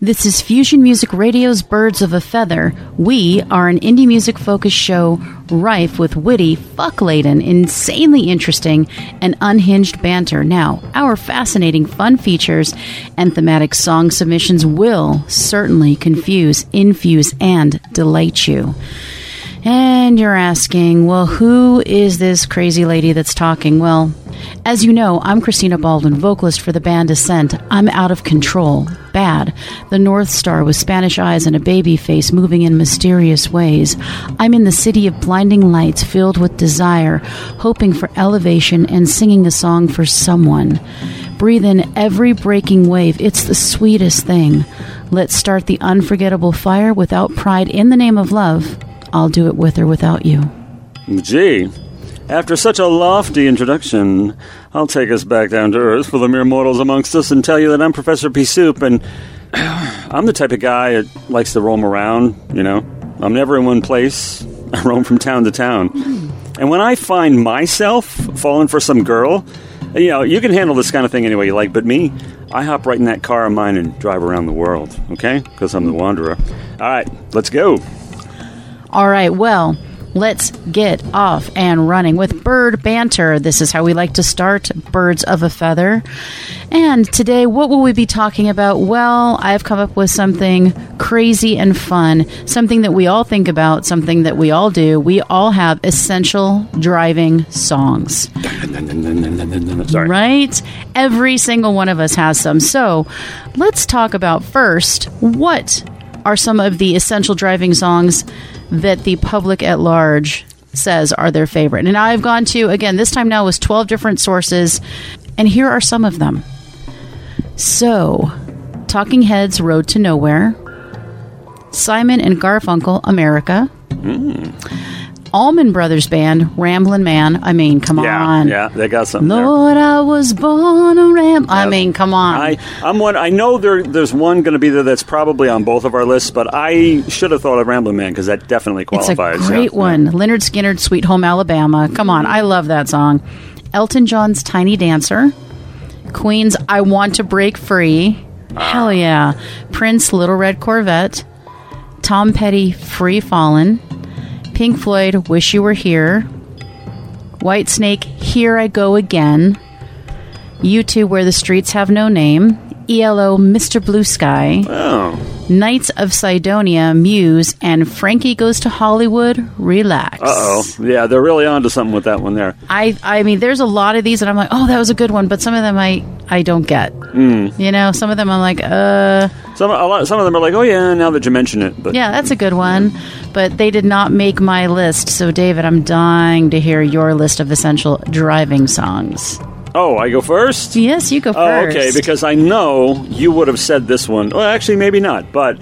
This is Fusion Music Radio's Birds of a Feather. We are an indie music-focused show rife with witty, fuck-laden, insanely interesting, and unhinged banter. Now, our fascinating fun features and thematic song submissions will certainly confuse, infuse, and delight you. And you're asking, well, who is this crazy lady that's talking? Well, as you know, I'm Christina Baldwin, vocalist for the band Ascent. I'm out of control. Bad. The North Star with Spanish eyes and a baby face moving in mysterious ways. I'm in the city of blinding lights filled with desire, hoping for elevation and singing a song for someone. Breathe in every breaking wave. It's the sweetest thing. Let's start the unforgettable fire without pride in the name of love. I'll do it with or without you. Gee, after such a lofty introduction, I'll take us back down to earth for the mere mortals amongst us and tell you that I'm Professor Pea Soup, and I'm the type of guy that likes to roam around, you know. I'm never in one place. I roam from town to town. And when I find myself falling for some girl, you know, you can handle this kind of thing any way you like, but me, I hop right in that car of mine and drive around the world, okay? Because I'm the wanderer. All right, let's go. All right, well, let's get off and running with bird banter. This is how we like to start Birds of a Feather. And today, what will we be talking about? Well, I've come up with something crazy and fun, something that we all think about, something that we all do. We all have essential driving songs. Sorry. Right? Every single one of us has some. So let's talk about first, what are some of the essential driving songs that the public at large says are their favorite? And I've gone to, again, this time now was 12 different sources, and here are some of them. So, Talking Heads, Road to Nowhere. Simon and Garfunkel, America. Allman Brothers Band, Ramblin' Man. I mean, come on. Yeah, they got something Lord, there. I was born a ramblin'. I mean, come on. I know there's one going to be there that's probably on both of our lists, but I should have thought of Ramblin' Man because that definitely qualifies. It's a great one. Lynyrd Skynyrd, Sweet Home Alabama. Come on. I love that song. Elton John's Tiny Dancer. Queen's I Want to Break Free. Hell yeah. Prince, Little Red Corvette. Tom Petty, Free Fallin'. Pink Floyd, Wish You Were Here. White Snake, Here I Go Again. U2, Where the Streets Have No Name. ELO, Mr. Blue Sky. Wow. Knights of Sidonia, Muse, and Frankie Goes to Hollywood, Relax. Uh-oh. Yeah, they're really on to something with that one there. I mean, there's a lot of these, and I'm like, oh, that was a good one, but some of them I don't get. You know, some of them I'm like, Some of them are like, oh, yeah, now that you mention it. But yeah, that's a good one, but they did not make my list, so David, I'm dying to hear your list of essential driving songs. Oh, I go first? Yes, you go first. Oh, okay, because I know you would have said this one. Well, actually, maybe not, but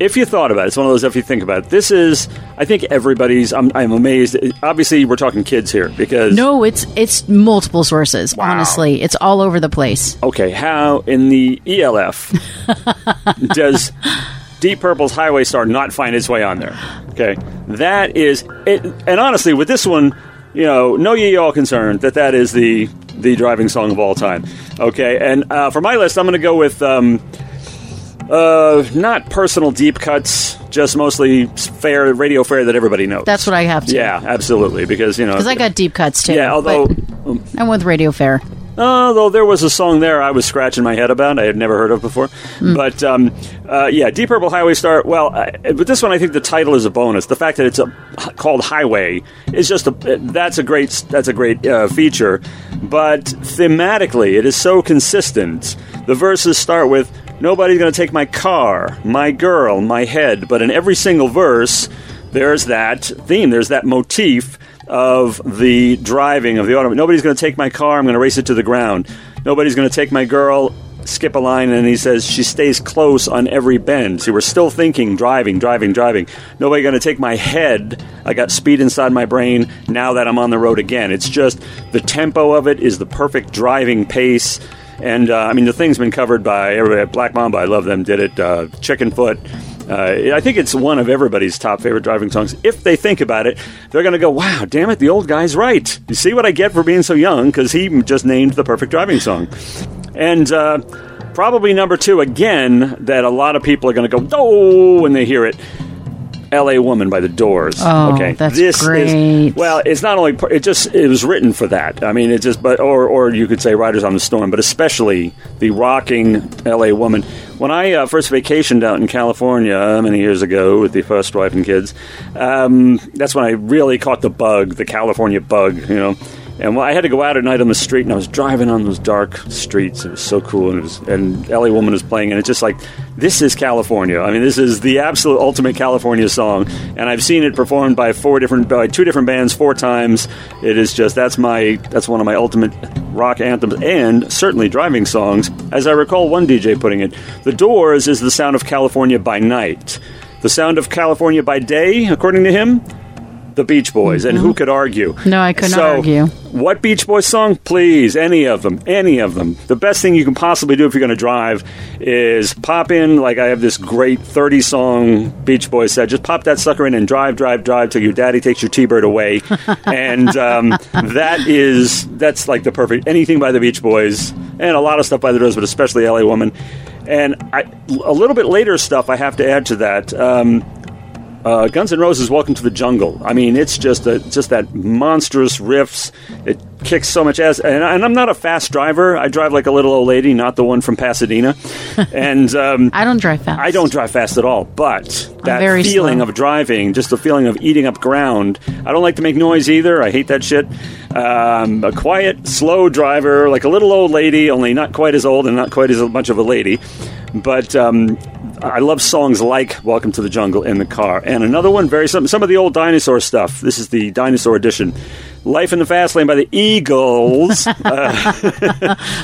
if you thought about it, it's one of those if you think about it. This is, I think everybody's, I'm amazed. Obviously, we're talking kids here because... No, it's multiple sources, honestly. It's all over the place. Okay, how in the ELF does Deep Purple's Highway Star not find its way on there? Okay, that is... it, and honestly, with this one, you know, no ye all concerned that is the driving song of all time. Okay, and for my list, I'm going to go with not personal deep cuts, just mostly fair radio fare that everybody knows. That's what I have to. Yeah, absolutely, because, you know... Because I got deep cuts, too. Yeah, although... I went with radio fare. Although there was a song there I was scratching my head about, I had never heard of before. But, yeah, Deep Purple, Highway Star, well, but this one I think the title is a bonus. The fact that it's called Highway is just a great feature. But thematically, it is so consistent. The verses start with, nobody's going to take my car, my girl, my head. But in every single verse, there's that theme, there's that motif of the driving of the automobile. Nobody's going to take my car. I'm going to race it to the ground. Nobody's going to take my girl. Skip a line, and he says, she stays close on every bend. See, we're still thinking, driving. Nobody's going to take my head. I got speed inside my brain now that I'm on the road again. It's just the tempo of it is the perfect driving pace. And, I mean, the thing's been covered by everybody. Black Mamba, I love them, did it. Chickenfoot. I think it's one of everybody's top favorite driving songs. If they think about it, they're going to go, wow, damn it, the old guy's right. You see what I get for being so young? Because he just named the perfect driving song. And probably number two, again, that a lot of people are going to go, oh, when they hear it. L.A. Woman by The Doors. Oh, okay. That's this great. Is, well, it's not only... It was written for that. I mean, it just... but Or you could say Riders on the Storm, but especially the rocking L.A. Woman. When I first vacationed out in California many years ago with the first wife and kids, that's when I really caught the bug, the California bug, you know. And I had to go out at night on the street, and I was driving on those dark streets. It was so cool, and L.A. Woman was playing, and it's just like, this is California. I mean, this is the absolute ultimate California song, and I've seen it performed by two different bands 4 times. It is just that's one of my ultimate rock anthems, and certainly driving songs. As I recall, one DJ putting it, The Doors is the sound of California by night, the sound of California by day, according to him. The Beach Boys, and who could argue? No, I could not argue. What Beach Boys song? Please, any of them. The best thing you can possibly do if you're going to drive is pop in, like I have this great 30-song Beach Boys set. Just pop that sucker in and drive till your daddy takes your T-Bird away. And that's like the perfect, anything by the Beach Boys, and a lot of stuff by the Doors, but especially L.A. Woman. And a little bit later stuff I have to add to that. Guns N' Roses, Welcome to the Jungle. I mean, it's just that monstrous riffs. It kicks so much ass. And I'm not a fast driver. I drive like a little old lady, not the one from Pasadena. And I don't drive fast. I don't drive fast at all. But that feeling slow. Of driving, just the feeling of eating up ground. I don't like to make noise either. I hate that shit. A quiet, slow driver, like a little old lady, only not quite as old and not quite as much of a lady. But... I love songs like Welcome to the Jungle in the car. And another one, some of the old dinosaur stuff. This is the dinosaur edition. Life in the Fast Lane by the Eagles.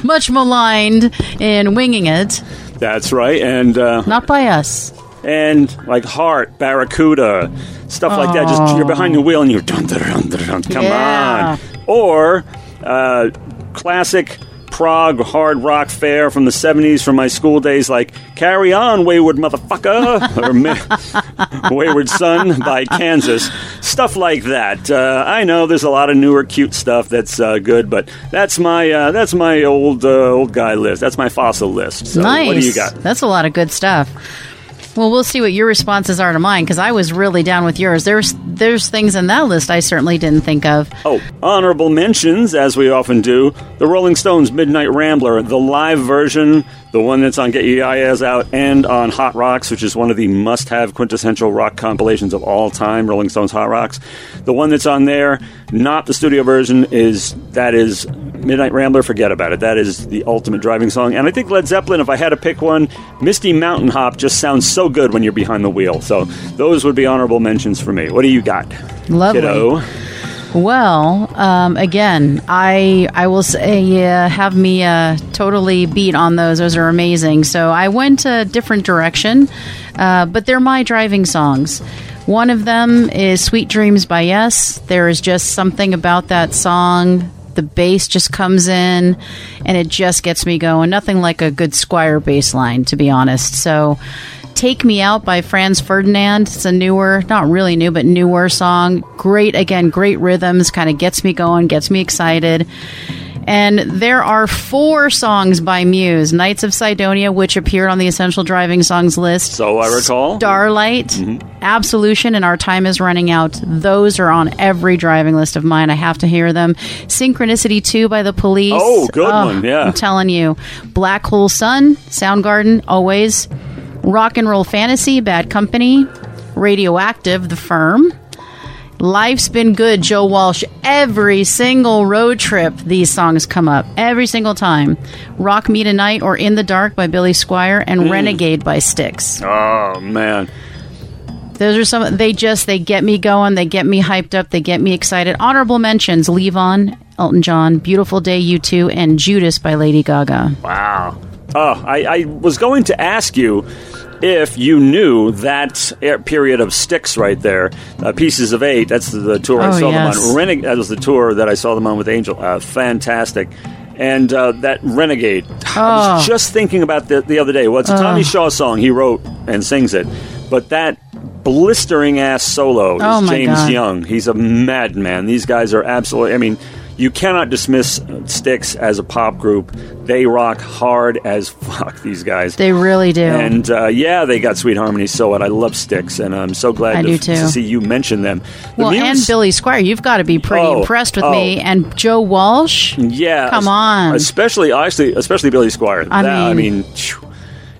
Much maligned in Winging It. That's right. And not by us. And like Heart, Barracuda, stuff like that. Just you're behind the wheel and you're dun-dun-dun-dun-dun. Come on. Or classic... prog hard rock fare from the 70s from my school days, like Carry On Wayward Motherfucker or Wayward Son by Kansas, stuff like that. I know there's a lot of newer cute stuff that's good, but that's my old guy list. That's my fossil list. So nice. What do you got? That's a lot of good stuff. Well, we'll see what your responses are to mine, because I was really down with yours. There's things in that list I certainly didn't think of. Oh, honorable mentions, as we often do. The Rolling Stones, Midnight Rambler, the live version, the one that's on Get Your Eyes Out and on Hot Rocks, which is one of the must-have quintessential rock compilations of all time, Rolling Stones Hot Rocks. The one that's on there, not the studio version, is Midnight Rambler, forget about it. That is the ultimate driving song. And I think Led Zeppelin, if I had to pick one, Misty Mountain Hop just sounds so good when you're behind the wheel. So those would be honorable mentions for me. What do you got? Lovely. Kiddo? Well, again, I will say have me totally beat on those. Those are amazing. So I went a different direction, but they're my driving songs. One of them is Sweet Dreams by Yes. There is just something about that song. The bass just comes in, and it just gets me going. Nothing like a good Squier bass line, to be honest. So... Take Me Out by Franz Ferdinand. It's a newer, not really new, but newer song. Great, again, great rhythms. Kind of gets me going, gets me excited. And there are 4 songs by Muse. Knights of Sidonia, which appeared on the Essential Driving Songs list. So I recall. Starlight, Absolution, and Our Time Is Running Out. Those are on every driving list of mine. I have to hear them. Synchronicity 2 by The Police. Oh, good one, yeah. I'm telling you. Black Hole Sun, Soundgarden, always. Rock and Roll Fantasy, Bad Company. Radioactive, The Firm. Life's Been Good, Joe Walsh. Every single road trip, these songs come up. Every single time. Rock Me Tonight or In the Dark by Billy Squier, and Renegade by Styx. Oh, man. Those are some... They get me going. They get me hyped up. They get me excited. Honorable mentions, Leave On, Elton John, Beautiful Day, U2, and Judas by Lady Gaga. Wow. Oh, I was going to ask you if you knew that period of Styx right there, Pieces of Eight. That's the tour I saw them on. That was the tour that I saw them on with Angel. Fantastic. and that Renegade. Oh. I was just thinking about that the other day. Well, it's a Tommy Shaw song. He wrote and sings it. But that blistering ass solo is James Young. He's a madman. These guys are absolutely... I mean, you cannot dismiss Styx as a pop group. They rock hard as fuck, these guys. They really do. And, yeah, they got Sweet Harmony, so what? I love Styx, and I'm so glad to see you mention them. The well, Muse, and Billy Squier. You've got to be pretty impressed with me. And Joe Walsh? Yeah. Come on. Especially Billy Squier. I mean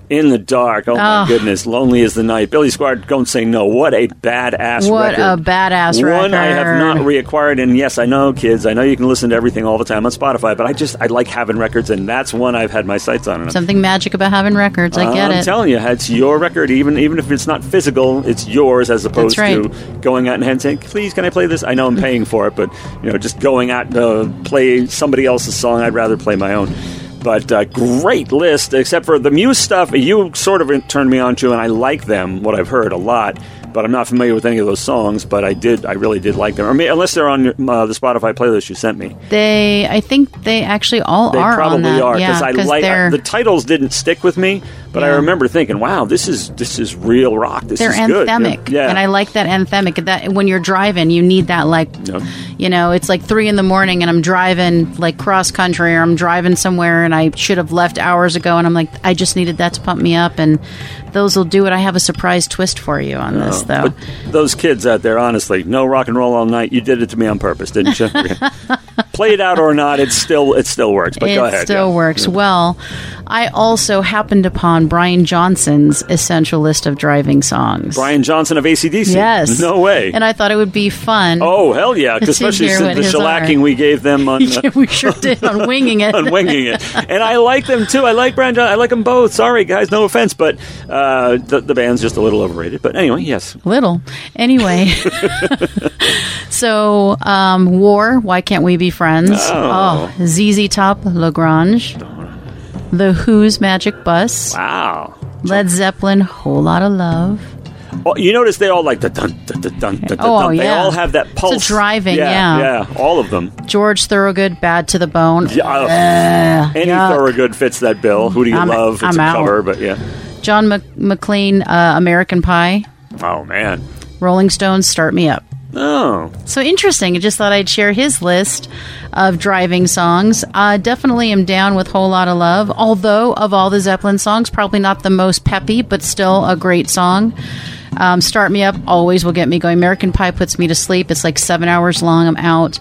In the Dark. Oh, my goodness. Lonely is the Night. Billy Squier, Don't Say No. What a badass record. What a badass record. One I have not reacquired. And yes, I know, kids, I know you can listen to everything all the time on Spotify, but I like having records, and that's one I've had my sights on. Something magic about having records. I get it. I'm telling you, it's your record. Even if it's not physical, it's yours, as opposed to going out and saying, please, can I play this? I know I'm paying for it, but just going out to play somebody else's song, I'd rather play my own. But great list, except for the Muse stuff you sort of turned me on to, and I like them, what I've heard, a lot. But I'm not familiar with any of those songs, but I really did like them. Or maybe, unless they're on the Spotify playlist you sent me. I think they actually are on that. Because the titles didn't stick with me, but I remember thinking, wow, this is real rock. They're good. They're anthemic. Yeah. And I like that anthemic. That when you're driving, you need that, it's like 3 a.m. and I'm driving like cross country, or I'm driving somewhere and I should have left hours ago, and I'm like, I just needed that to pump me up, and those will do it. I have a surprise twist for you on this, though. But those kids out there, honestly, no rock and roll all night. You did it to me on purpose, didn't you? Play it out or not, it still works. But go ahead. It still works. Yeah. Well, I also happened upon Brian Johnson's essential list of driving songs. Brian Johnson of AC/DC. Yes. No way. And I thought it would be fun. Oh, hell yeah. Especially since the shellacking we gave them on... yeah, we sure did on Winging It. On Winging It. And I like them, too. I like Brian Johnson. I like them both. Sorry, guys. No offense. But the band's just a little overrated. But anyway, yes. Little. Anyway. So, War, Why Can't We Be Friends? Oh, ZZ Top, Lagrange. The Who's Magic Bus. Wow. Led Zeppelin, Whole Lot of Love. Oh, you notice they all like the dun dun dun dun dun. Oh, yeah. They all have that pulse. It's a driving, yeah. All of them. George Thorogood, Bad to the Bone. Any Thorogood fits that bill. Who Do You Love? It's a cover, but yeah. John McLean, American Pie. Oh, man. Rolling Stones, Start Me Up. Oh. So interesting. I just thought I'd share his list of driving songs. Definitely am down with Whole Lot of Love, although of all the Zeppelin songs, probably not the most peppy, but still a great song. Start Me Up always will get me going. American Pie puts me to sleep. It's like 7 hours long. I'm out.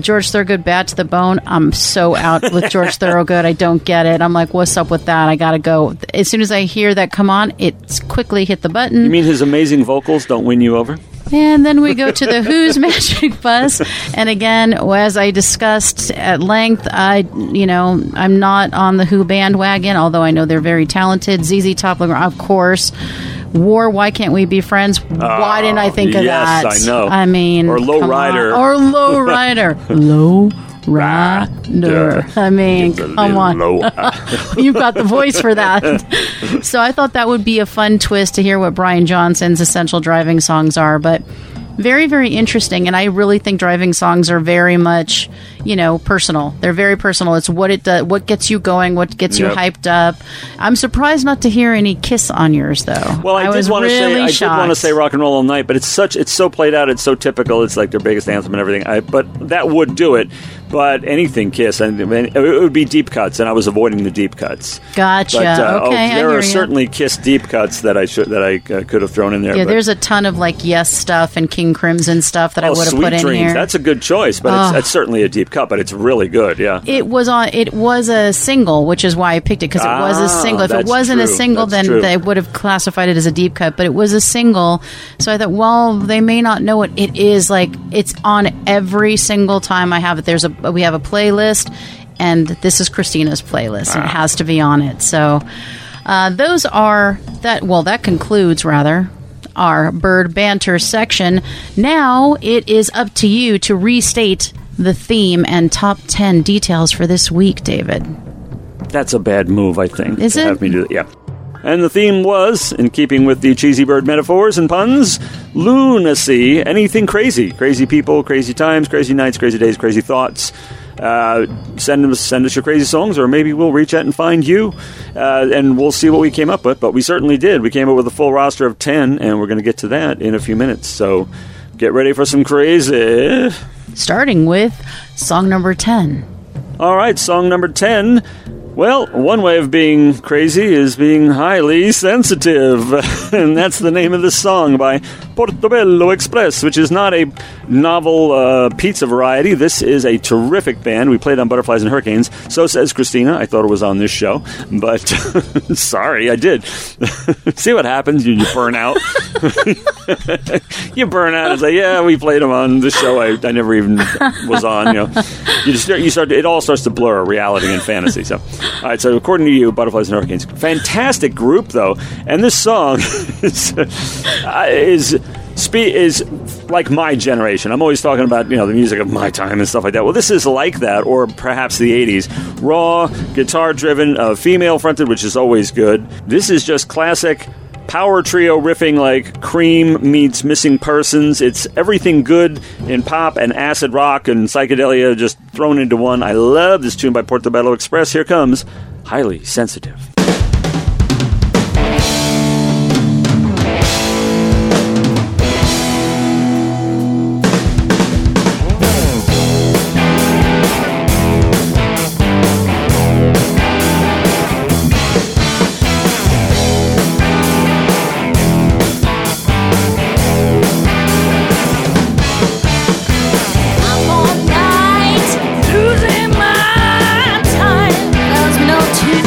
George Thorogood, Bad to the Bone. I'm so out with George Thorogood. I don't get it. I'm like, what's up with that? I gotta go. As soon as I hear that come on, it's quickly hit the button. You mean his amazing vocals don't win you over? And then we go to the Who's Magic Bus. And again, as I discussed at length, I'm not on the Who bandwagon, although I know they're very talented. ZZ Top, of course. War, Why Can't We Be Friends? Why didn't I think of that? Yes, I know. I mean, or Low Rider. Low Rider. I mean, come on. You've got the voice for that. So I thought that would be a fun twist to hear what Brian Johnson's essential driving songs are, but very, very interesting. And I really think driving songs are very much, personal. They're very personal. It's what it does, what gets you going, what gets you hyped up. I'm surprised not to hear any Kiss on yours, though. Well, I did want to say Rock and Roll All Night, but it's so played out, it's so typical, it's like their biggest anthem and everything. But that would do it. But anything Kiss, it would be deep cuts, and I was avoiding the deep cuts. Gotcha. But, okay, there are certainly Kiss deep cuts that I could have thrown in there. Yeah, there's a ton of like Yes stuff and King Crimson stuff that I would have put in here. That's a good choice, but it's certainly a deep cut, but it's really good. Yeah, it was a single, which is why I picked it, because it was a single. If it wasn't a single, then they would have classified it as a deep cut, but it was a single. So I thought, well, they may not know what it is. Like, it's on every single time I have it. We have a playlist, and this is Christina's playlist. Wow. It has to be on it. So that concludes our Bird Banter section. Now it is up to you to restate the theme and top 10 details for this week, David. That's a bad move, I think. Is it? Have me do that. Yeah. And the theme was, in keeping with the cheesy bird metaphors and puns, lunacy, anything crazy. Crazy people, crazy times, crazy nights, crazy days, crazy thoughts. Send us your crazy songs, or maybe we'll reach out and find you, and we'll see what we came up with. But we certainly did. We came up with a full roster of 10, and we're going to get to that in a few minutes. So get ready for some crazy. Starting with song number 10. All right, song number 10. Well, one way of being crazy is being highly sensitive, and that's the name of this song by Portobello Express, which is not a novel pizza variety. This is a terrific band. We played on Butterflies and Hurricanes. So says Christina. I thought it was on this show, but sorry, I did. See what happens? You burn out. You burn out and say, yeah, we played them on this show. I never even was on. You know, it all starts to blur reality and fantasy. So. All right, so according to you, Butterflies and Hurricanes. Fantastic group, though. And this song is like my generation. I'm always talking about, you know, the music of my time and stuff like that. Well, this is like that, or perhaps the 80s. Raw, guitar-driven, female-fronted, which is always good. This is just classic power trio riffing like Cream meets Missing Persons. It's everything good in pop and acid rock and psychedelia just thrown into one. I love this tune by Portobello Express. Here comes Highly Sensitive. Take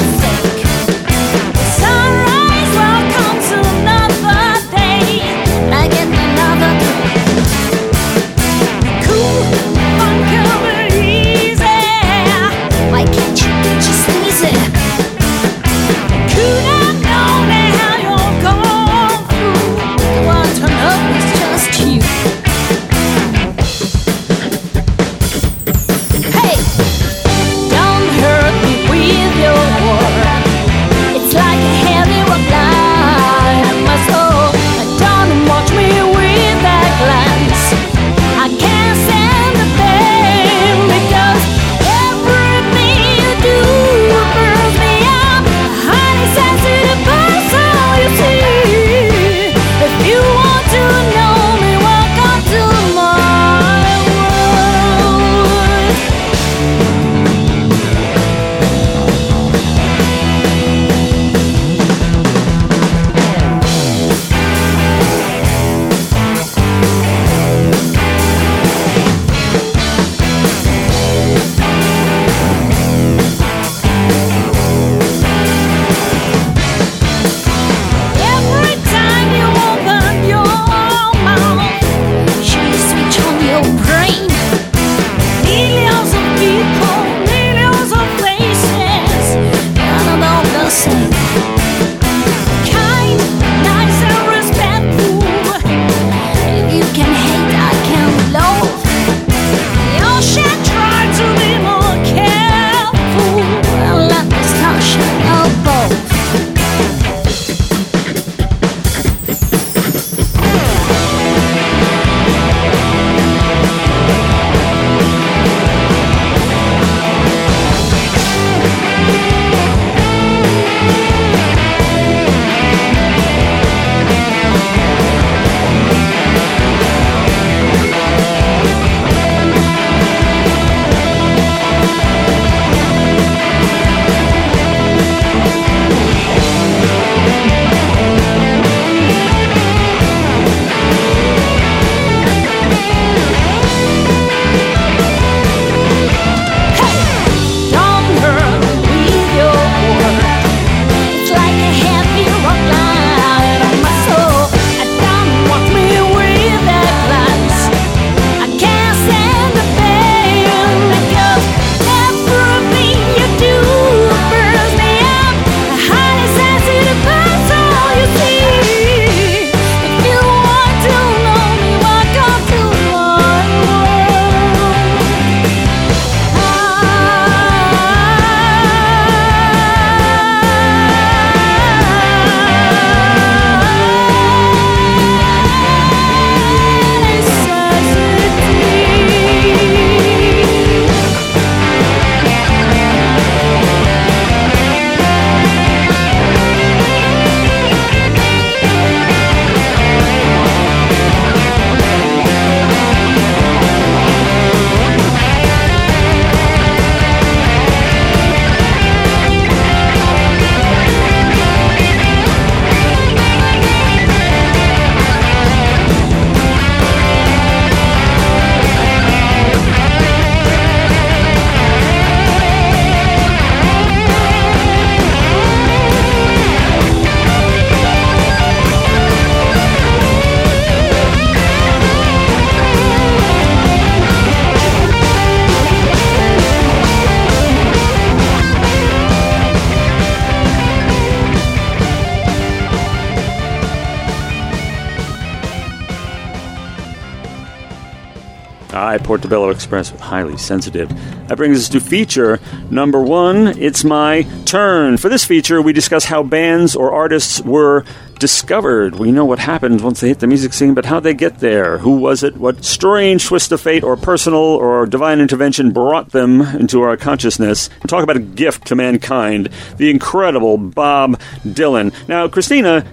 Portobello Express, highly sensitive. That brings us to feature number one, It's My Turn. For this feature, we discuss how bands or artists were discovered. We know what happens once they hit the music scene, but how they get there. Who was it? What strange twist of fate or personal or divine intervention brought them into our consciousness? We'll talk about a gift to mankind, the incredible Bob Dylan. Now, Christina,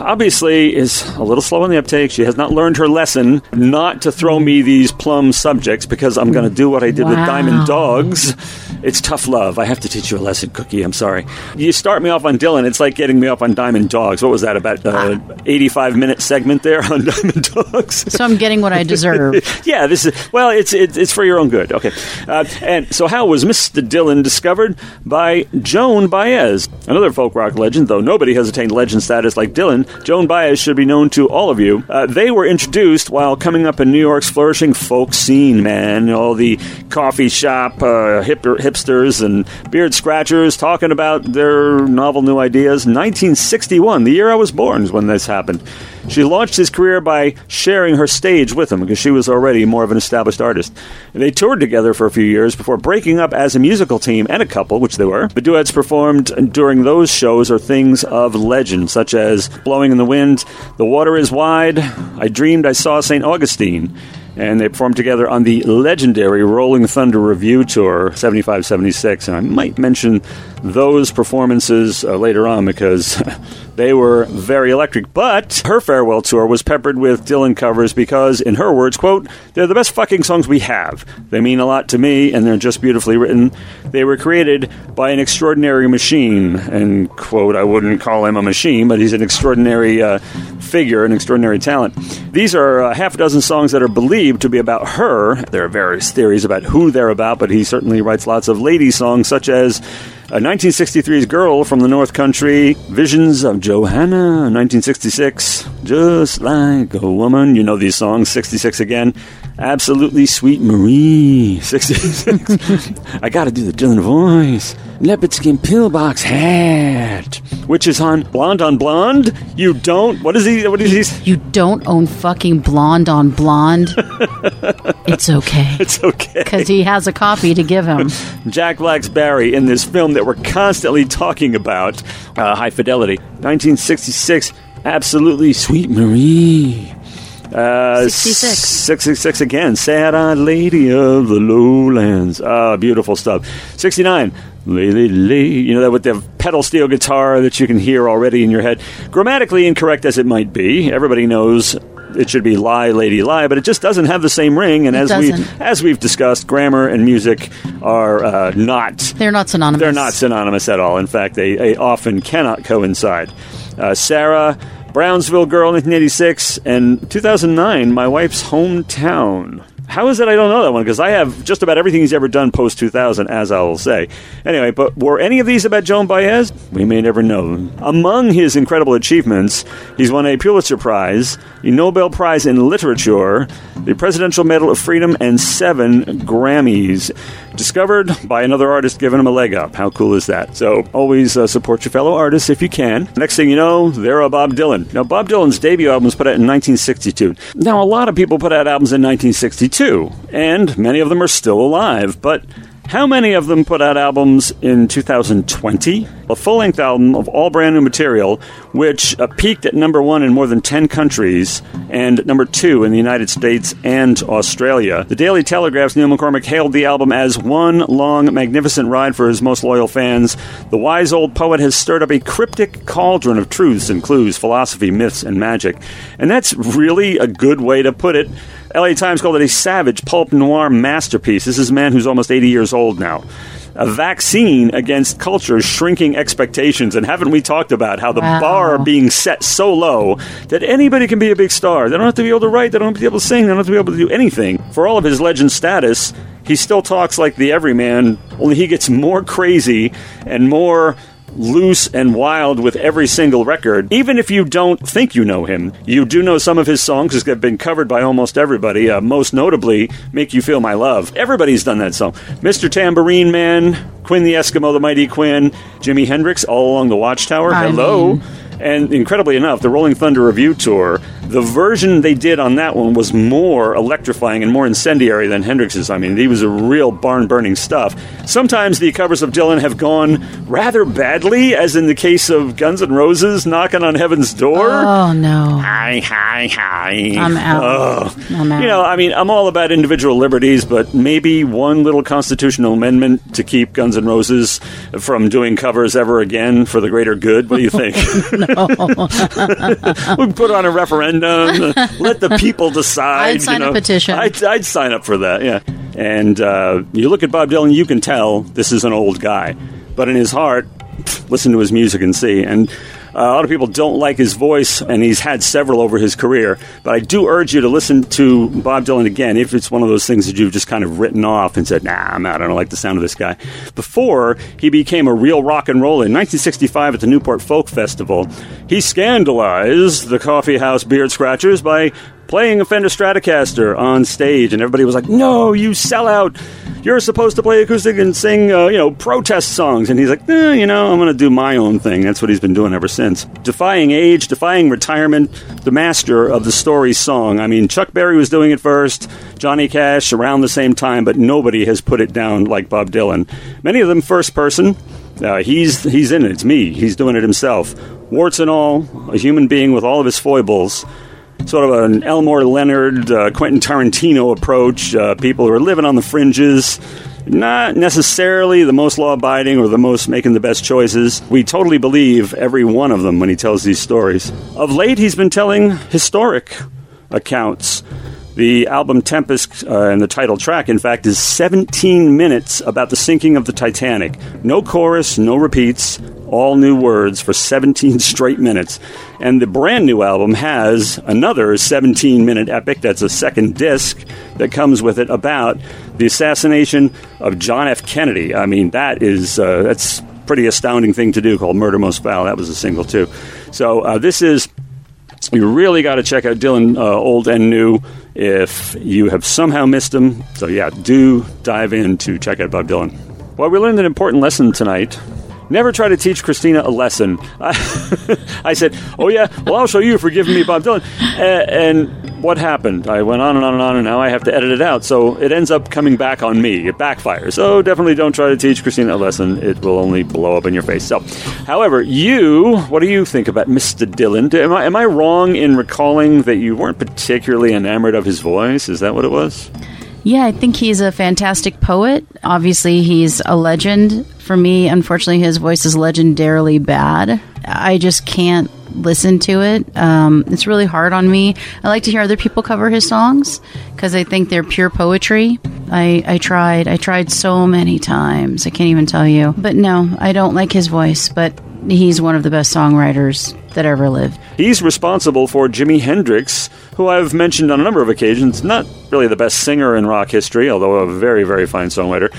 obviously, is a little slow on the uptake. She has not learned her lesson not to throw me these plum subjects, because I'm going to do what I did with Diamond Dogs. It's tough love. I have to teach you a lesson, Cookie. I'm sorry. You start me off on Dylan, it's like getting me off on Diamond Dogs. What was that about? 85-minute segment there on Diamond Dogs. So I'm getting what I deserve. Yeah, this is, well, it's for your own good. Okay. And so how was Mr. Dylan discovered? By Joan Baez, another folk rock legend, though nobody has attained legend status like Dylan. Joan Baez should be known to all of you. They were introduced while coming up in New York's flourishing folk scene, man. All the coffee shop hipsters and beard scratchers talking about their novel new ideas. 1961, the year I was born is when this happened. She launched his career by sharing her stage with him, because she was already more of an established artist. They toured together for a few years before breaking up as a musical team and a couple, which they were. The duets performed during those shows are things of legend, such as Blowing in the Wind, The Water is Wide, I Dreamed I Saw St. Augustine. And they performed together on the legendary Rolling Thunder Review Tour, 75-76. And I might mention those performances later on, because they were very electric. But her farewell tour was peppered with Dylan covers because, in her words, quote, they're the best fucking songs we have. They mean a lot to me, and they're just beautifully written. They were created by an extraordinary machine. And, quote, I wouldn't call him a machine, but he's an extraordinary figure, an extraordinary talent. These are half a dozen songs that are believed to be about her. There are various theories about who they're about, but he certainly writes lots of lady songs, such as 1963's Girl from the North Country, Visions of Johanna, 1966, Just Like a Woman, you know these songs, 66 again, Absolutely Sweet Marie, 66, I Gotta Do the Dylan Voice, Leopard Skin Pillbox Hat, which is on Blonde on Blonde. You don't, what is he? You don't own fucking Blonde on Blonde. It's okay. Because he has a copy to give him. Jack Black's Barry in this film that we're constantly talking about, High Fidelity. 1966, Absolutely Sweet Marie. 66. 66 again, Sad Eyed Lady of the Lowlands. Beautiful stuff. 69, you know, that with the pedal steel guitar that you can hear already in your head. Grammatically incorrect as it might be, everybody knows it should be lie, lady, lie, but it just doesn't have the same ring. And as we've discussed, grammar and music are not... They're not synonymous. They're not synonymous at all. In fact, they often cannot coincide. Sarah, Brownsville Girl, 1986, and 2009, My Wife's Hometown. How is it I don't know that one? Because I have just about everything he's ever done post-2000, as I'll say. Anyway, but were any of these about Joan Baez? We may never know. Among his incredible achievements, he's won a Pulitzer Prize, a Nobel Prize in Literature, the Presidential Medal of Freedom, and 7 Grammys. Discovered by another artist giving him a leg up. How cool is that? So always support your fellow artists if you can. Next thing you know, they're a Bob Dylan. Now, Bob Dylan's debut album was put out in 1962. Now, a lot of people put out albums in 1962, and many of them are still alive, but how many of them put out albums in 2020? A full-length album of all brand new material, which peaked at number 1 in more than 10 countries and number 2 in the United States and Australia. The Daily Telegraph's Neil McCormick hailed the album as one long, magnificent ride for his most loyal fans. The wise old poet has stirred up a cryptic cauldron of truths and clues, philosophy, myths, and magic. And that's really a good way to put it. LA Times called it a savage pulp noir masterpiece. This is a man who's almost 80 years old now. A vaccine against culture's shrinking expectations. And haven't we talked about how the bar being set so low that anybody can be a big star? They don't have to be able to write. They don't have to be able to sing. They don't have to be able to do anything. For all of his legend status, he still talks like the everyman, only he gets more crazy and more loose and wild with every single record. Even if you don't think you know him, you do know some of his songs because they've been covered by almost everybody, most notably Make You Feel My Love. Everybody's done that song. Mr. Tambourine Man, Quinn the Eskimo, the Mighty Quinn, Jimi Hendrix, All Along the Watchtower, Hello. And incredibly enough, the Rolling Thunder Review Tour, The version they did on that one was more electrifying and more incendiary than Hendrix's. I mean, he was a real barn-burning stuff. Sometimes the covers of Dylan have gone rather badly, as in the case of Guns N' Roses' Knocking on Heaven's Door. Oh, no. Hi, hi, hi. I'm out. Oh. I'm out. You know, I mean, I'm all about individual liberties, but maybe one little constitutional amendment to keep Guns N' Roses from doing covers ever again for the greater good. What do you think? We put on a referendum. Let the people decide. I'd sign a petition. I'd sign up for that, yeah. And you look at Bob Dylan, you can tell this is an old guy. But in his heart, listen to his music and see. And a lot of people don't like his voice, and he's had several over his career. But I do urge you to listen to Bob Dylan again, if it's one of those things that you've just kind of written off and said, nah, I'm out, I don't like the sound of this guy. Before he became a real rock and roller, in 1965 at the Newport Folk Festival, he scandalized the coffeehouse beard scratchers by playing a Fender Stratocaster on stage, and everybody was like, no, you sell out. You're supposed to play acoustic and sing, protest songs. And he's like, I'm going to do my own thing. That's what he's been doing ever since. Defying age, defying retirement, the master of the story song. I mean, Chuck Berry was doing it first, Johnny Cash around the same time, but nobody has put it down like Bob Dylan. Many of them first person. He's in it. It's me. He's doing it himself. Warts and all, a human being with all of his foibles. Sort of an Elmore Leonard, Quentin Tarantino approach. People who are living on the fringes, not necessarily the most law-abiding or the most making the best choices. We totally believe every one of them when he tells these stories. Of late, he's been telling historic accounts. The album Tempest and the title track, in fact, is 17 minutes about the sinking of the Titanic. No chorus, no repeats, all new words for 17 straight minutes. And the brand new album has another 17-minute epic, that's a second disc, that comes with it about the assassination of John F. Kennedy. I mean, that is, that's a pretty astounding thing to do, called Murder Most Foul. That was a single, too. So this is... You really got to check out Dylan, old and new, if you have somehow missed him. So, yeah, do dive in to check out Bob Dylan. Well, we learned an important lesson tonight. Never try to teach Christina a lesson. I said, oh, yeah, well, I'll show you for giving me Bob Dylan. And what happened? I went on, and now I have to edit it out. So it ends up coming back on me. It backfires. Oh, definitely don't try to teach Christina a lesson. It will only blow up in your face. So, however, what do you think about Mr. Dylan? Am I wrong in recalling that you weren't particularly enamored of his voice? Is that what it was? Yeah, I think he's a fantastic poet. Obviously, he's a legend. For me, unfortunately, his voice is legendarily bad. I just can't listen to it. It's really hard on me. I like to hear other people cover his songs because I think they're pure poetry. I tried so many times. I can't even tell you. But no, I don't like his voice, but he's one of the best songwriters that ever lived. He's responsible for Jimi Hendrix, who I've mentioned on a number of occasions, not really the best singer in rock history, although a very, very fine songwriter.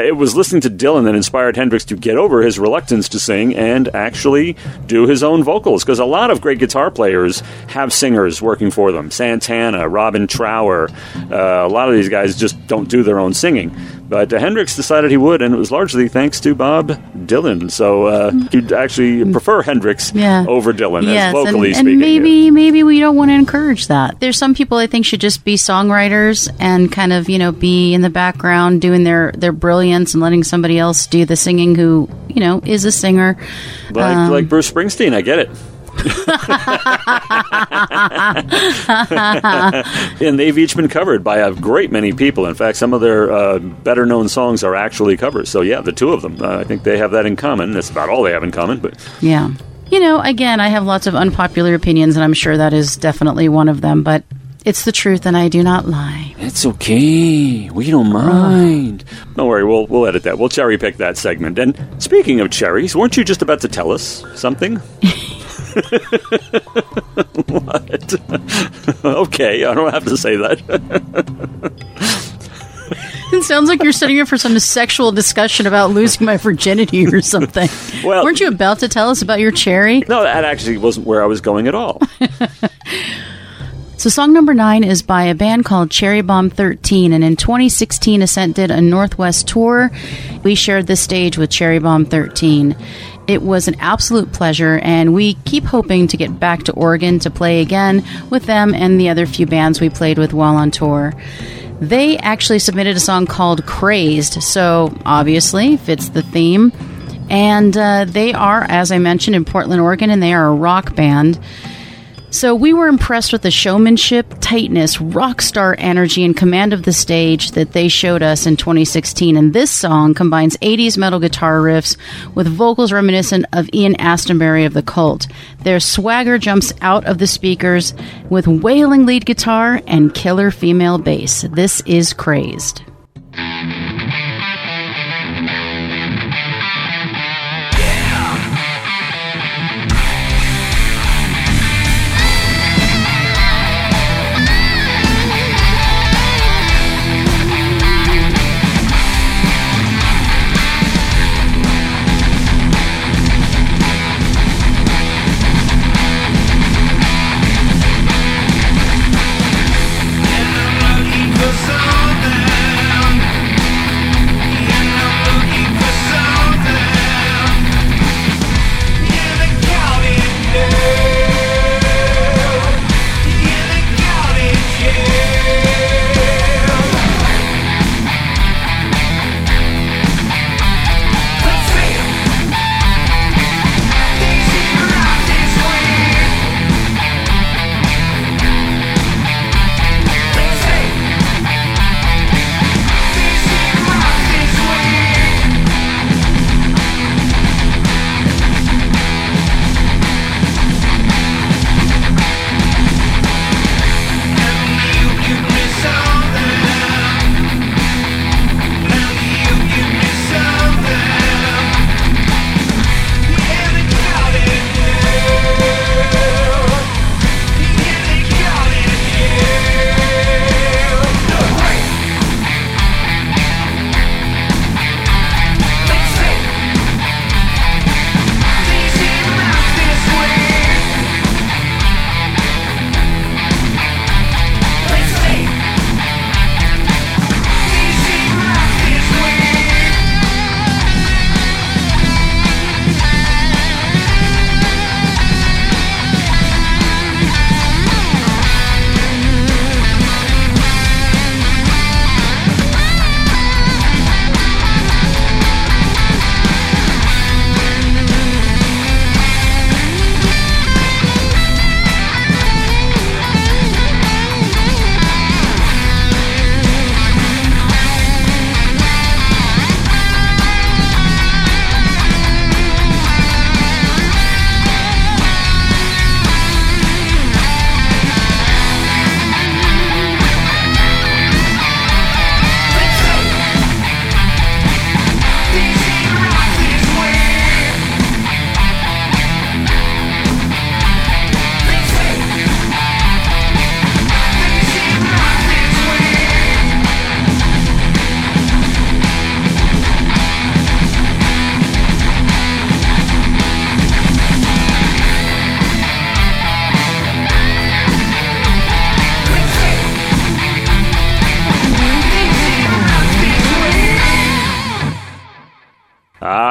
It was listening to Dylan that inspired Hendrix to get over his reluctance to sing and actually do his own vocals, because a lot of great guitar players have singers working for them. Santana, Robin Trower, a lot of these guys just don't do their own singing. But Hendrix decided he would, and it was largely thanks to Bob Dylan. So you'd actually prefer Hendrix over Dylan, as vocally and speaking. Maybe we don't want to encourage that. There's some people I think should just be songwriters and kind of, be in the background doing their brilliance and letting somebody else do the singing who, is a singer. Like Bruce Springsteen, I get it. And they've each been covered by a great many people. In fact, some of their better known songs are actually covers. So yeah, the two of them, I think they have that in common. That's about all they have in common. But yeah, again, I have lots of unpopular opinions, and I'm sure that is definitely one of them, but it's the truth, and I do not lie. It's okay. We don't mind. Don't worry. We'll edit that. We'll cherry pick that segment. And speaking of cherries, weren't you just about to tell us something? What? Okay, I don't have to say that. It sounds like you're sitting here for some sexual discussion about losing my virginity or something. Well, weren't you about to tell us about your cherry? No, that actually wasn't where I was going at all. So song number 9 is by a band called Cherry Bomb 13, and in 2016, Ascent did a Northwest tour. We shared the stage with Cherry Bomb 13. It was an absolute pleasure, and we keep hoping to get back to Oregon to play again with them and the other few bands we played with while on tour. They actually submitted a song called Crazed, so obviously fits the theme. And they are, as I mentioned, in Portland, Oregon, and they are a rock band. So we were impressed with the showmanship, tightness, rock star energy, and command of the stage that they showed us in 2016. And this song combines 80s metal guitar riffs with vocals reminiscent of Ian Astbury of The Cult. Their swagger jumps out of the speakers with wailing lead guitar and killer female bass. This is Crazed.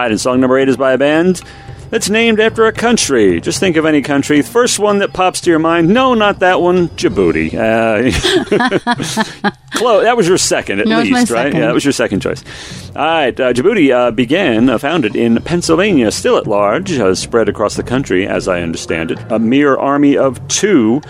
And song number 8 is by a band that's named after a country. Just think of any country. First one that pops to your mind. No, not that one. Djibouti. Chloe, that was your second, at least, right? Second. Yeah, that was your second choice. All right. Djibouti founded in Pennsylvania, still at large, spread across the country, as I understand it. A mere army of 2,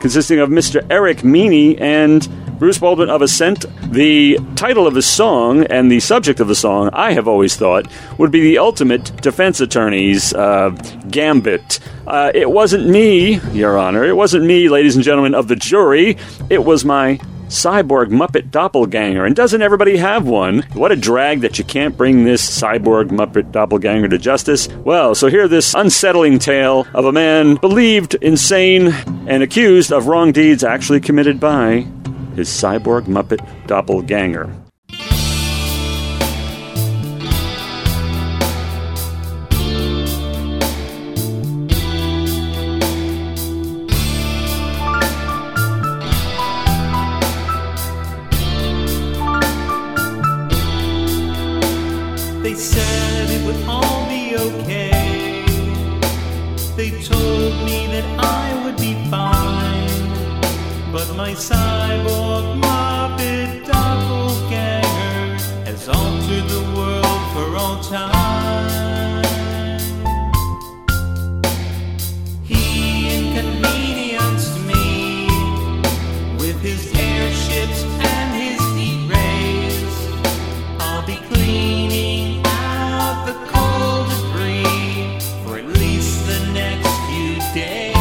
consisting of Mr. Eric Meaney and Bruce Baldwin of Ascent. The title of the song and the subject of the song, I have always thought, would be the ultimate defense attorney's gambit. It wasn't me, Your Honor. It wasn't me, ladies and gentlemen of the jury. It was my cyborg Muppet doppelganger. And doesn't everybody have one? What a drag that you can't bring this cyborg Muppet doppelganger to justice. Well, so hear this unsettling tale of a man believed insane and accused of wrong deeds actually committed by his cyborg Muppet doppelganger. They said it would all be okay. my cyborg morbid doppelganger has altered the world for all time. He inconvenienced me with his airships and his heat rays. I'll be cleaning out the cold debris for at least the next few days.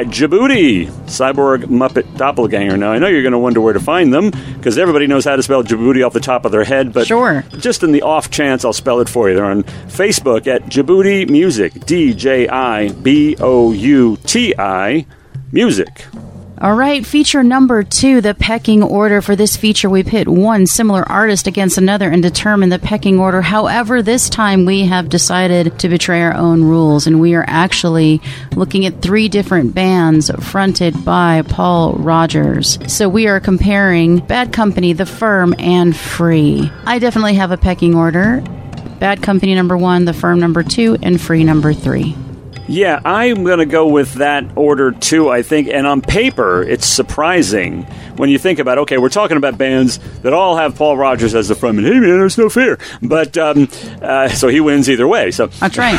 Djibouti, Cyborg Muppet Doppelganger. Now, I know you're going to wonder where to find them, because everybody knows how to spell Djibouti off the top of their head, but sure, just in the off chance, I'll spell it for you. They're on Facebook at Djibouti Music, D-J-I-B-O-U-T-I Music. All right, feature number 2, the pecking order. For this feature, we pit one similar artist against another and determine the pecking order. However, this time we have decided to betray our own rules, and we are actually looking at 3 different bands fronted by Paul Rodgers. So we are comparing Bad Company, The Firm, and Free. I definitely have a pecking order. Bad Company #1, The Firm #2, and Free #3. Yeah, I'm going to go with that order, too, I think. And on paper, it's surprising when you think about, okay, we're talking about bands that all have Paul Rogers as the frontman. Hey, man, there's no fear. But, so he wins either way. So that's right.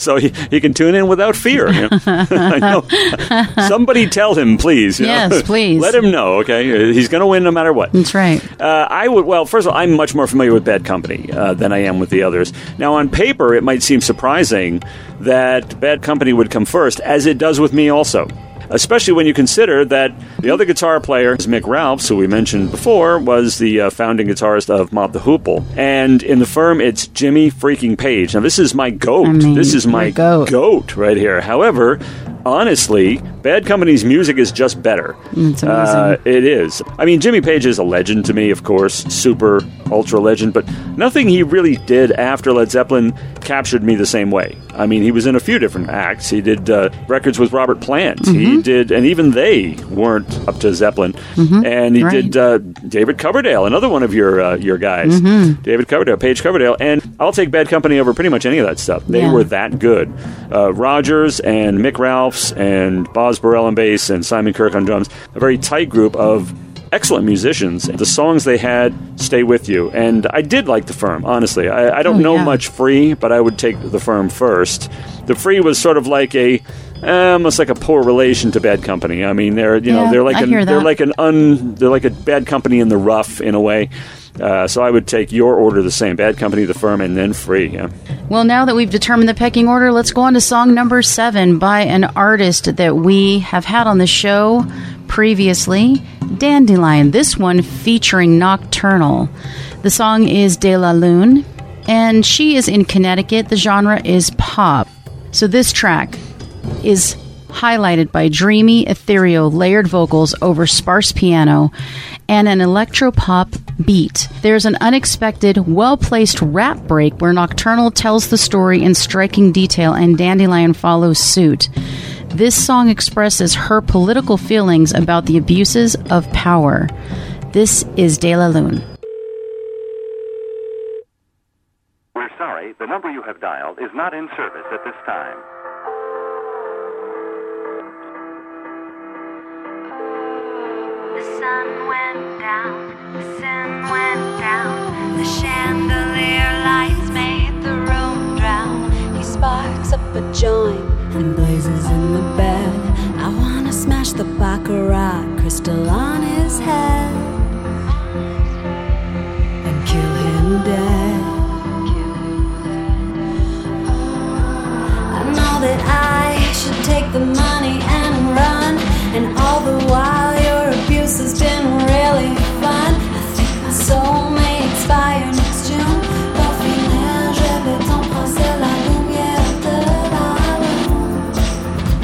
So he can tune in without fear. You know? I know. Somebody tell him, please. You yes, know? Please. Let him know, okay? He's going to win no matter what. That's right. Well, first of all, I'm much more familiar with Bad Company than I am with the others. Now, on paper, it might seem surprising that Bad Company would come first, as it does with me also. Especially when you consider that the other guitar player, Mick Ralphs, who we mentioned before, was the founding guitarist of Mobb the Hoople. And in The Firm, it's Jimmy freaking Page. Now, this is my goat. I mean, this is my goat right here. However, honestly, Bad Company's music is just better. It's amazing. It is. I mean, Jimmy Page is a legend to me, of course. Super, ultra legend. But nothing he really did after Led Zeppelin captured me the same way. I mean, he was in a few different acts. He did records with Robert Plant. Mm-hmm. He did, and even they weren't up to Zeppelin. Mm-hmm. And he did David Coverdale, another one of your guys. Mm-hmm. David Coverdale, Page Coverdale. And I'll take Bad Company over pretty much any of that stuff. They were that good. Rogers and Mick Ralphs and Boz Burrell on bass and Simon Kirk on drums. A very tight group of excellent musicians. The songs they had stay with you. And I did like The Firm, honestly. I don't know much Free, but I would take The Firm first. The Free was sort of like a... almost like a poor relation to Bad Company. I mean, they're they're like a Bad Company in the rough in a way. So I would take your order the same: Bad Company, The Firm, and then Free. Yeah. Well, now that we've determined the pecking order, let's go on to song #7 by an artist that we have had on the show previously, Dandelion. This one featuring Nocturnal. The song is De La Lune, and she is in Connecticut. The genre is pop. So this track is highlighted by dreamy, ethereal, layered vocals over sparse piano and an electro-pop beat. There's an unexpected, well-placed rap break where Nocturnal tells the story in striking detail and Dandelion follows suit. This song expresses her political feelings about the abuses of power. This is De La Lune. We're sorry, the number you have dialed is not in service at this time. The sun went down, the sun went down, the chandelier lights made the room drown. He sparks up a joint and blazes in the bed. I wanna smash the baccarat crystal on his head and kill him dead. I know that I should take the money and run, and all the while this has been really fun. I think my soul may expire next June. Pour finir, je vais t'embrasser la lumière de la lune,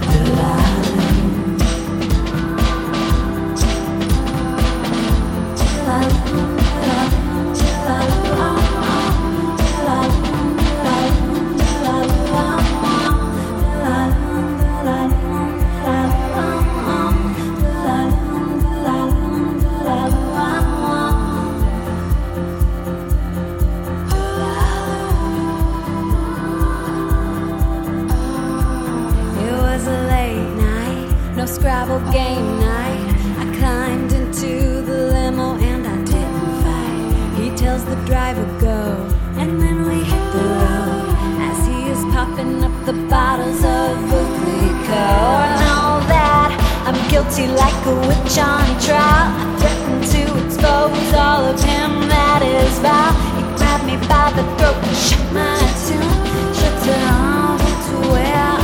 de la lune, de la lune, de la lune, de la lune, de la lune, de la lune, de la lune. Scrabble game night. I climbed into the limo and I didn't fight. He tells the driver go, and then we hit the road as he is popping up the bottles of Buclico. I know that I'm guilty like a witch on trial. I threatened to expose all of him that is vile. He grabbed me by the throat and shut my tune. Je te envoie to where I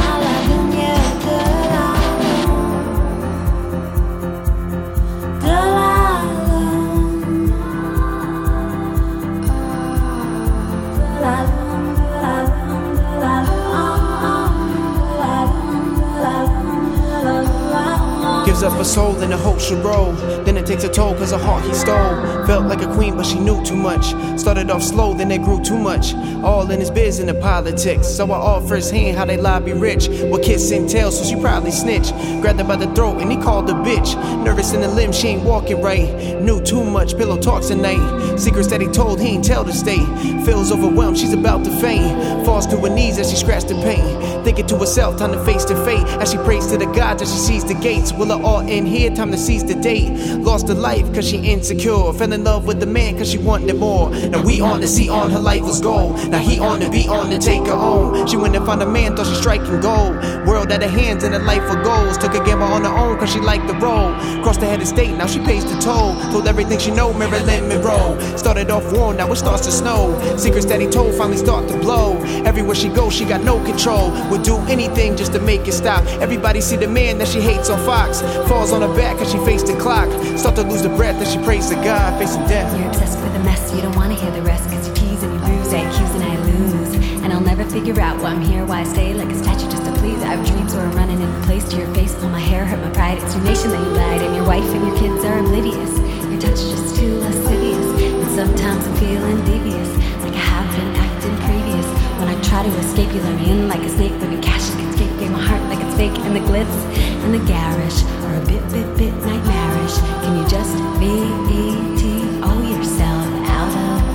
of her soul in the hope she'll roll. Then it takes a toll cause her heart he stole. Felt like a queen but she knew too much. Started off slow then it grew too much. All in his biz and the politics. Saw her all firsthand how they lobby rich. With kiss and tell so she probably snitch. Grabbed her by the throat and he called her bitch. Nervous in the limb she ain't walking right. Knew too much pillow talks at night. Secrets that he told he ain't tell to stay. Feels overwhelmed she's about to faint. Falls to her knees as she scratched in pain. Thinking to herself time to face the fate. As she prays to the gods as she sees the gates. Will it all end here? Time to seize the date. Lost her life cause she insecure. Fell in love with the man cause she wanted more. Now we on to see on her life was gold. Now he on to be on to take her home. She went and found a man thought she striking gold. World at her hands and a life of goals. Took a gamble on her own cause she liked the role. Crossed the head of state now she pays the toll. Told everything she know Marilyn Monroe. Started off warm now it starts to snow. Secrets that he told finally start to blow. Everywhere she goes she got no control. Would do anything just to make it stop. Everybody see the man that she hates on Fox. Falls on her back as she faced the clock. Start to lose the breath as she prays to God, facing death. You're obsessed with the mess, you don't want to hear the rest. Cause you tease and you bruise, I accuse and I lose. And I'll never figure out why I'm here, why I stay like a statue just to please. I have dreams where I'm running in place to your face. Pull my hair, hurt my pride, it's your nation that you lied. And your wife and your kids are oblivious. Your touch is just too lascivious. And sometimes I'm feeling devious, like I have been acting previous. When I try to escape, you let me in like a snake. Let me cash it, escape my heart like it's fake. And the glitz and the garish are a bit nightmarish. Can you just be all yourself out of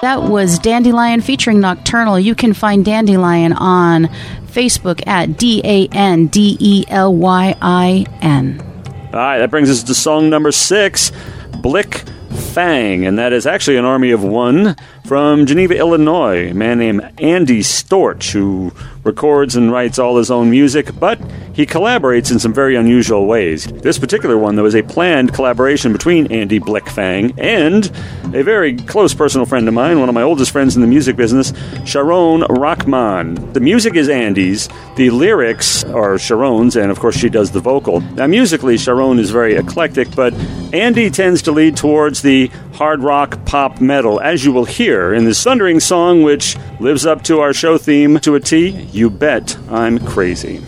That was Dandelion featuring Nocturnal. You can find Dandelion on Facebook at DANDELYIN. All right, that brings us to song number 6, Blick Fang, and that is actually An Army of One from Geneva, Illinois. A man named Andy Storch, who records and writes all his own music, but he collaborates in some very unusual ways. This particular one, though, is a planned collaboration between Andy Blick Fang and a very close personal friend of mine, one of my oldest friends in the music business, Sharon Rachman. The music is Andy's, the lyrics are Sharon's, and of course she does the vocal. Now, musically, Sharon is very eclectic, but Andy tends to lead towards the hard rock pop metal, as you will hear in this thundering song, which lives up to our show theme to a T. You bet I'm crazy.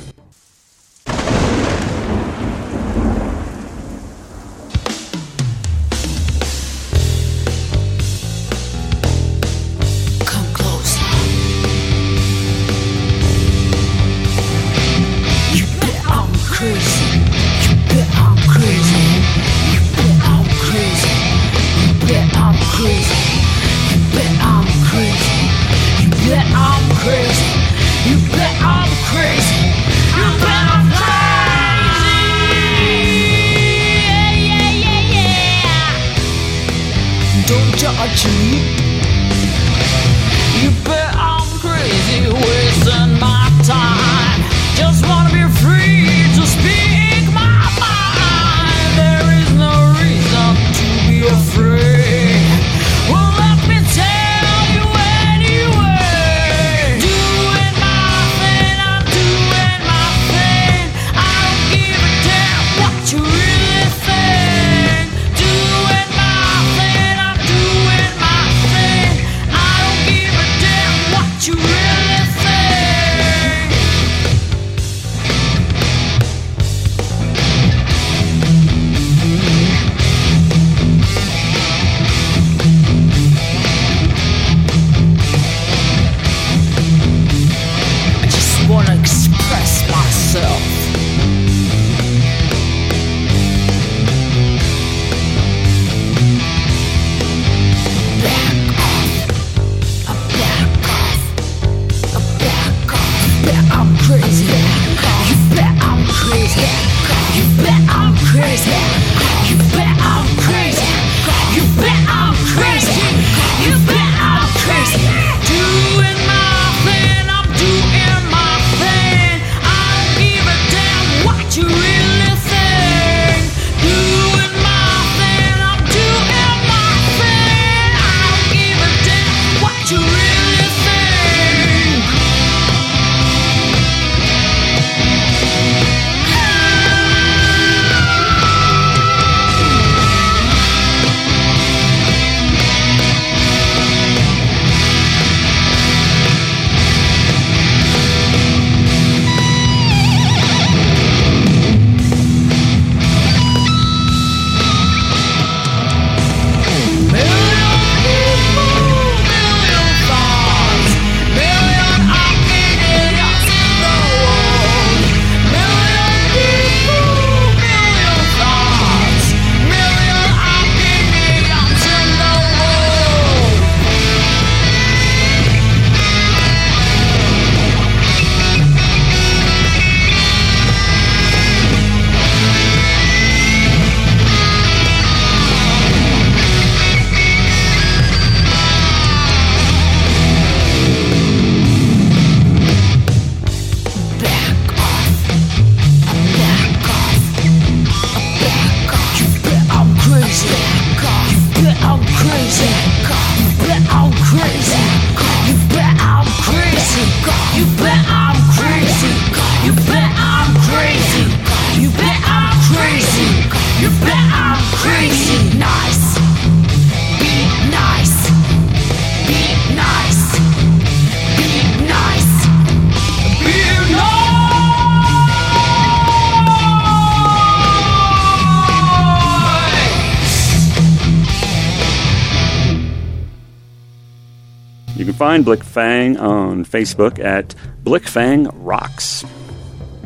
You can find Blick Fang on Facebook at Blick Fang Rocks.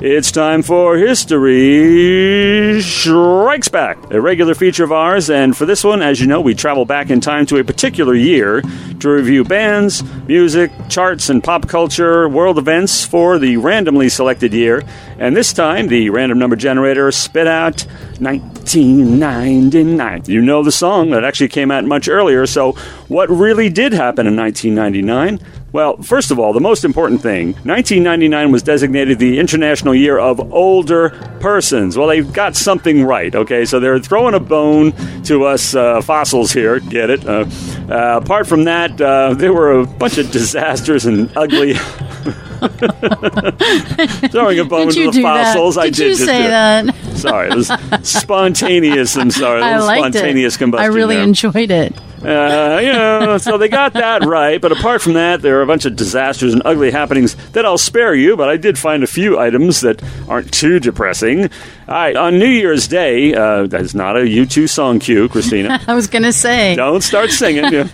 It's time for History Strikes Back, a regular feature of ours, and for this one, as you know, we travel back in time to a particular year to review bands, music, charts, and pop culture, world events for the randomly selected year, and this time, the random number generator spit out 1999. You know the song that actually came out much earlier, so what really did happen in 1999? Well, first of all, the most important thing, 1999 was designated the International Year of Older Persons. Well, they've got something right, okay? So they're throwing a bone to us fossils here, get it? Apart from that, there were a bunch of disasters and ugly... throwing a bone to the fossils. I did you just say do that. Sorry, it was spontaneous. I'm sorry. I liked spontaneous it. Combustion. I really enjoyed it. So they got that right. But apart from that, there are a bunch of disasters and ugly happenings that I'll spare you. But I did find a few items that aren't too depressing. All right, on New Year's Day, that is not a U2 song cue, Christina. I was going to say. Don't start singing.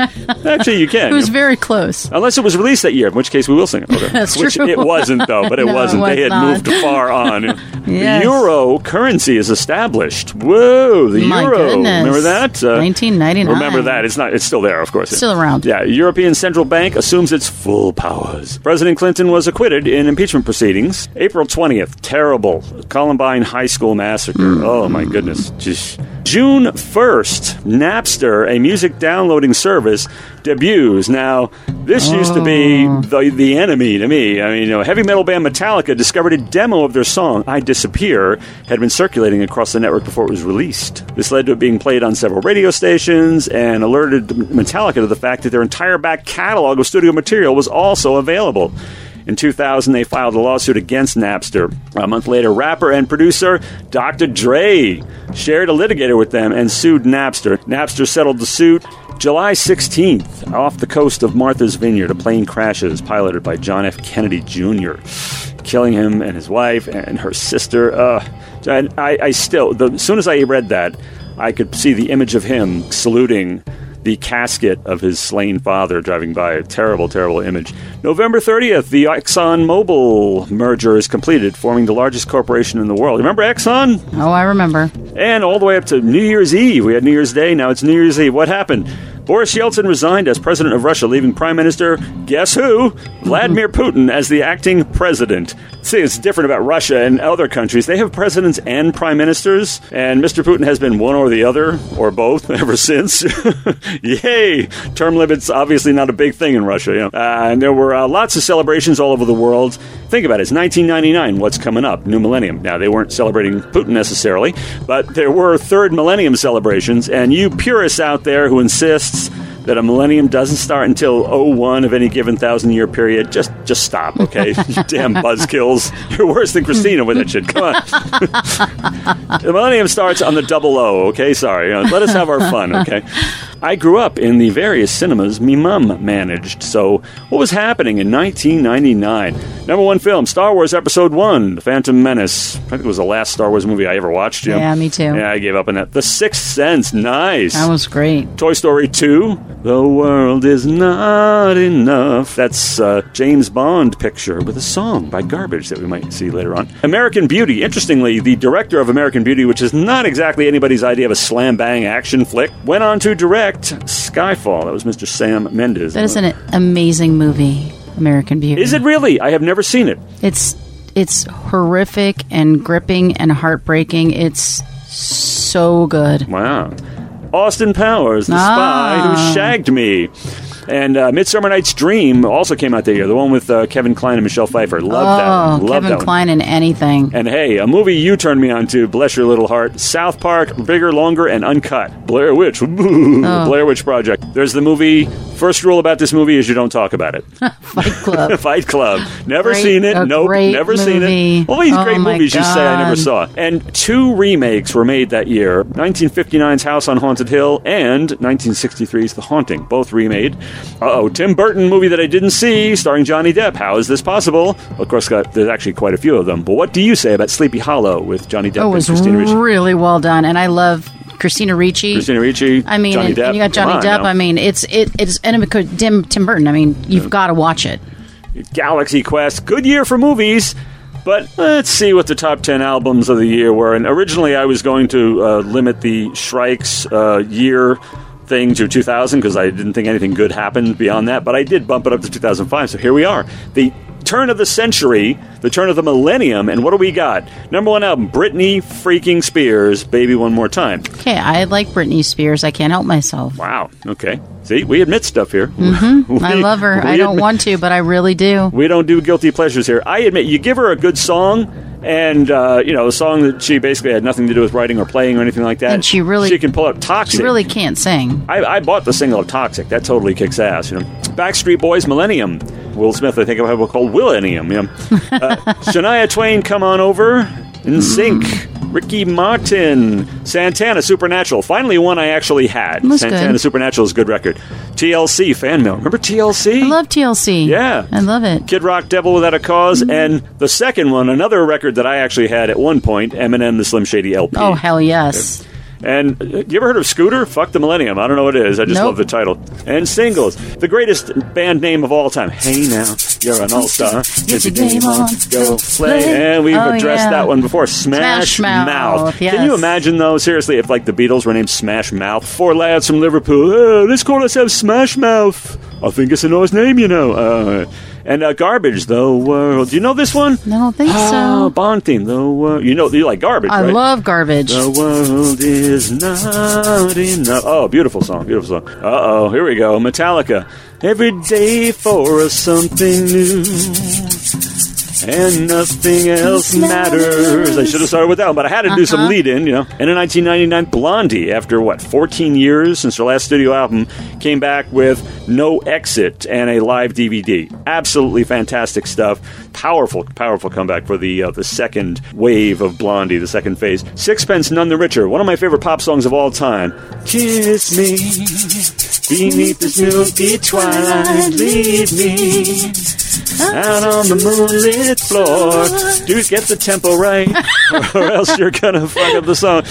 Actually, you can. It was very close. Unless it was released that year, in which case we will sing it. Okay. That's which true. It wasn't, though, but it no, wasn't. It was they had not. Moved far on. Yes. The euro currency is established. Whoa, the my euro. Goodness. Remember that? 1999. Remember that. It's still there, of course. Still around. Yeah, European Central Bank assumes its full powers. President Clinton was acquitted in impeachment proceedings. April 20th, terrible Columbine High School massacre. Oh, my goodness. Just... June 1st, Napster, a music downloading service, debuts. Now, this used to be the enemy to me. I mean, heavy metal band Metallica discovered a demo of their song, I Disappear, had been circulating across the network before it was released. This led to it being played on several radio stations and alerted Metallica to the fact that their entire back catalog of studio material was also available. In 2000, they filed a lawsuit against Napster. A month later, rapper and producer Dr. Dre shared a litigator with them and sued Napster. Napster settled the suit. July 16th, off the coast of Martha's Vineyard, a plane crashes piloted by John F. Kennedy Jr., killing him and his wife and her sister. And I still, as soon as I read that, I could see the image of him saluting the casket of his slain father driving by. A terrible, terrible image. November 30th, the ExxonMobil merger is completed, forming the largest corporation in the world. Remember Exxon? Oh, I remember. And all the way up to New Year's Eve. We had New Year's Day, now it's New Year's Eve. What happened? Boris Yeltsin resigned as president of Russia, leaving Prime Minister, guess who? Vladimir Putin as the acting president. See, it's different about Russia and other countries. They have presidents and prime ministers, and Mr. Putin has been one or the other, or both, ever since. Yay! Term limits, obviously not a big thing in Russia. And there were lots of celebrations all over the world. Think about it. It's 1999. What's coming up? New millennium. Now, they weren't celebrating Putin necessarily, but there were third millennium celebrations, and you purists out there who insist that a millennium doesn't start until 01 of any given thousand-year period, just stop, okay? Damn buzzkills. You're worse than Christina with that shit. Come on. The millennium starts on the 00, okay? Sorry. Let us have our fun, okay? I grew up in the various cinemas me mum managed, so what was happening in 1999? Number one film, Star Wars Episode 1, The Phantom Menace. I think it was the last Star Wars movie I ever watched. Yeah, me too. Yeah, I gave up on that. The Sixth Sense, nice. That was great. Toy Story 2, The World Is Not Enough. That's a James Bond picture with a song by Garbage that we might see later on. American Beauty, interestingly, the director of American Beauty, which is not exactly anybody's idea of a slam-bang action flick, went on to direct Skyfall. That was Mr. Sam Mendes. That is an amazing movie, American Beauty. Is it really? I have never seen it. It's horrific and gripping and heartbreaking. It's so good. Wow. Austin Powers, the spy who shagged me. And Midsummer Night's Dream also came out that year. The one with Kevin Kline and Michelle Pfeiffer. Loved that one. Kevin Kline in anything. And hey, a movie you turned me on to, bless your little heart, South Park, bigger, longer, and uncut. Blair Witch. Blair Witch Project. There's the movie. First rule about this movie is you don't talk about it. Fight Club. Fight Club. Never seen it. Nope. Never seen it. All these great movies you say I never saw. And two remakes were made that year. 1959's House on Haunted Hill and 1963's The Haunting. Both remade. Tim Burton movie that I didn't see, starring Johnny Depp. How is this possible? Of course, there's actually quite a few of them. But what do you say about Sleepy Hollow with Johnny Depp and Christina Ricci? It was really well done, and I love Christina Ricci. I mean, and you got Johnny Depp. I mean, it's and Tim Burton. I mean, you've got to watch it. Galaxy Quest, good year for movies. But let's see what the top 10 albums of the year were. And originally I was going to limit the Shrikes year thing to 2000 because I didn't think anything good happened beyond that. But I did bump it up to 2005. So here we are. The turn of the century, the turn of the millennium. And what do we got? Number one album, Britney freaking Spears, Baby One More Time. Okay, I like Britney Spears. I can't help myself. Wow, okay. See, we admit stuff here. Mm-hmm. I love her. I don't want to, but I really do. We don't do guilty pleasures here. I admit, you give her a good song, and, the song that she basically had nothing to do with writing or playing or anything like that. And she can pull out Toxic. She really can't sing. I bought the single of Toxic. That totally kicks ass, Backstreet Boys, Millennium. Will Smith, I think I have a called Willennium, Shania Twain, Come On Over, NSYNC, Ricky Martin, Santana, Supernatural. Finally, one I actually had. That's Santana, good. Supernatural is a good record. TLC, Fan Mail. Remember TLC? I love TLC. Yeah. I love it. Kid Rock, Devil Without a Cause. Mm-hmm. And the second one, another record that I actually had at one point, Eminem, the Slim Shady LP. Oh, hell yes. And you ever heard of Scooter? Fuck the Millennium. I don't know what it is. I just love the title. And singles. The greatest band name of all time. Hey now, you're an all-star. Get your game on. Go play. And we've addressed that one before. Smash Mouth. Yes. Can you imagine, though, seriously, if the Beatles were named Smash Mouth? Four lads from Liverpool. Let's call ourselves Smash Mouth. I think it's a nice name, And Garbage, The World. Do you know this one? I don't think so. Bond theme, The World. You like Garbage, right? I love Garbage. The world is not enough. Oh, beautiful song. Uh-oh, here we go. Metallica. Every day for us something new. And nothing else matters. I should have started with that one, but I had to do some lead-in, And in 1999, Blondie, after, 14 years since her last studio album, came back with No Exit and a live DVD. Absolutely fantastic stuff. Powerful, powerful comeback for the second wave of Blondie, the second phase. Sixpence None the Richer, one of my favorite pop songs of all time. Kiss me, beneath this milky twilight, leave me. Out on the moonlit floor. Dude, get the tempo right, or else you're going to fuck up the song.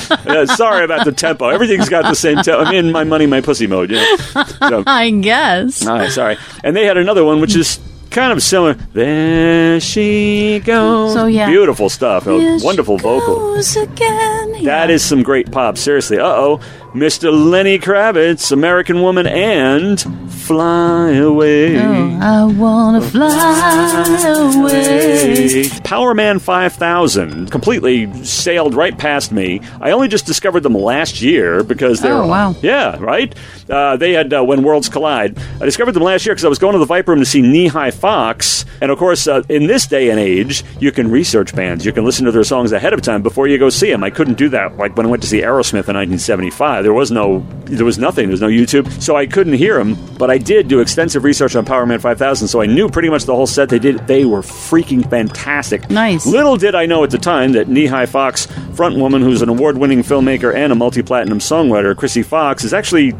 Sorry about the tempo. Everything's got the same tempo. I'm in my money, my pussy mode. So, I guess. All right, sorry. And they had another one, which is kind of similar. There she goes. So, yeah. Beautiful stuff. Wonderful vocal. Again, That is some great pop, seriously. Uh-oh. Mr. Lenny Kravitz, American Woman, and Fly Away. Oh, I want to fly away. Power Man 5000 completely sailed right past me. I only just discovered them last year because they were... Oh, wow. Yeah, right? They had When Worlds Collide. I discovered them last year because I was going to the Viper Room to see Knee High Fox. And, of course, in this day and age, you can research bands. You can listen to their songs ahead of time before you go see them. I couldn't do that when I went to see Aerosmith in 1975. There was nothing. There was no YouTube. So I couldn't hear them, but I did do extensive research on Power Man 5000, so I knew pretty much the whole set they did. They were freaking fantastic. Nice. Little did I know at the time that Knee High Fox frontwoman, who's an award-winning filmmaker and a multi-platinum songwriter, Chrissy Fox, is actually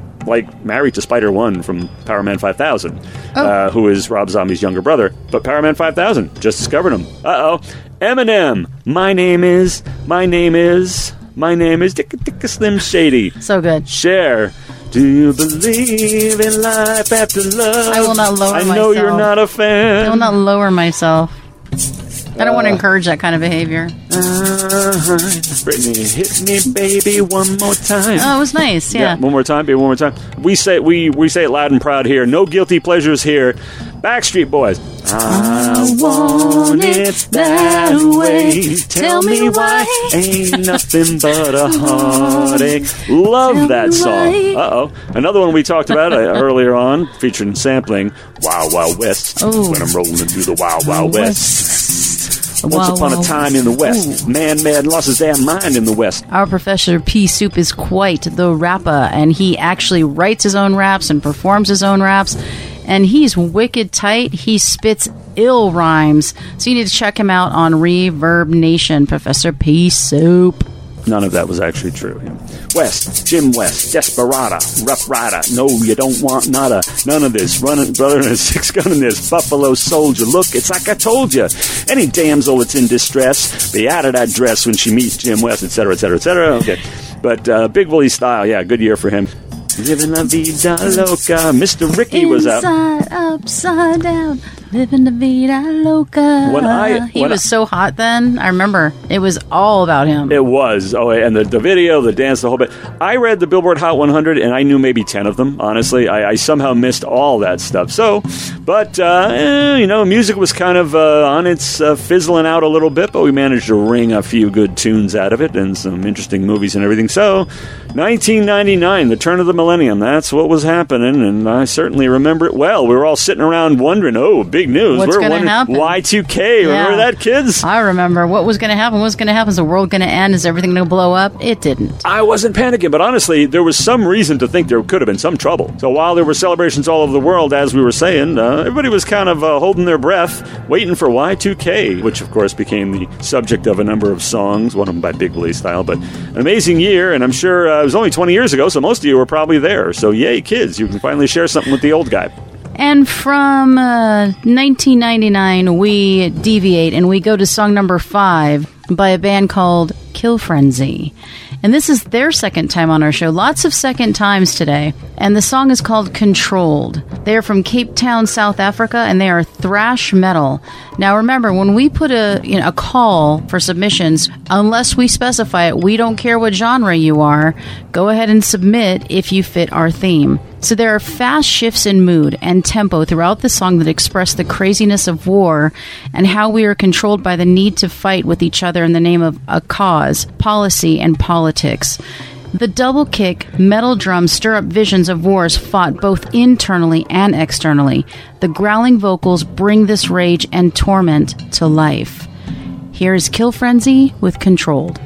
married to Spider-One from Power Man 5000, who is Rob Zombie's younger brother. But Power Man 5000, just discovered him. Uh-oh. Eminem, My name is Dicka Slim Shady. So good. Cher. Do you believe in life after love? I will not lower myself. I know you're not a fan. I will not lower myself. I don't want to encourage that kind of behavior. Brittany, hit me, baby, one more time. Oh, it was nice, yeah. One more time, baby, one more time. We say it loud and proud here. No guilty pleasures here. Backstreet Boys. I want it that way. Tell me why. Ain't nothing but a heartache. Love that song. Why. Uh-oh. Another one we talked about earlier on, featuring sampling, Wild Wild West. Ooh. When I'm rolling through the Wild Wild West. Once upon a time in the West, man mad lost his damn mind in the West. Our Professor P. Soup is quite the rapper, and he actually writes his own raps and performs his own raps. And he's wicked tight. He spits ill rhymes. So you need to check him out on Reverb Nation, Professor P. Soup. None of that was actually true. West, Jim West, Desperada, Rough Rider. No, you don't want nada. None of this. Running brother and a six-gun in this. Buffalo soldier. Look, it's like I told you. Any damsel that's in distress, be out of that dress when she meets Jim West, etc., etc., etc. Okay. But Big Willie style, yeah, good year for him. Living la vida loca. Mr. Ricky was up. Inside, upside down. Living la vida loca. He was so hot then. I remember. It was all about him. It was. Oh, and the video, the dance, the whole bit. I read the Billboard Hot 100, and I knew maybe 10 of them, honestly. I somehow missed all that stuff. So, but, music was kind of on its fizzling out a little bit, but we managed to wring a few good tunes out of it and some interesting movies and everything. So, 1999, the turn of the millennium. That's what was happening, and I certainly remember it well. We were all sitting around wondering, oh, big news. What's going to happen? Y2K. Yeah. Remember that, kids? I remember. What was going to happen? What's going to happen? Is the world going to end? Is everything going to blow up? It didn't. I wasn't panicking, but honestly, there was some reason to think there could have been some trouble. So while there were celebrations all over the world, as we were saying, everybody was kind of holding their breath, waiting for Y2K, which, of course, became the subject of a number of songs, one of them by Big Willie style, but an amazing year, and I'm sure it was only 20 years ago, so most of you were probably there. So yay, kids, you can finally share something with the old guy. And from 1999, we deviate and we go to song number 5 by a band called Kill Frenzy. And this is their second time on our show. Lots of second times today. And the song is called Controlled. They are from Cape Town, South Africa, and they are thrash metal. Now, remember, when we put a call for submissions, unless we specify it, we don't care what genre you are. Go ahead and submit if you fit our theme. So there are fast shifts in mood and tempo throughout the song that express the craziness of war and how we are controlled by the need to fight with each other in the name of a cause, policy, and politics. The double kick metal drums stir up visions of wars fought both internally and externally. The growling vocals bring this rage and torment to life. Here is Kill Frenzy with Controlled.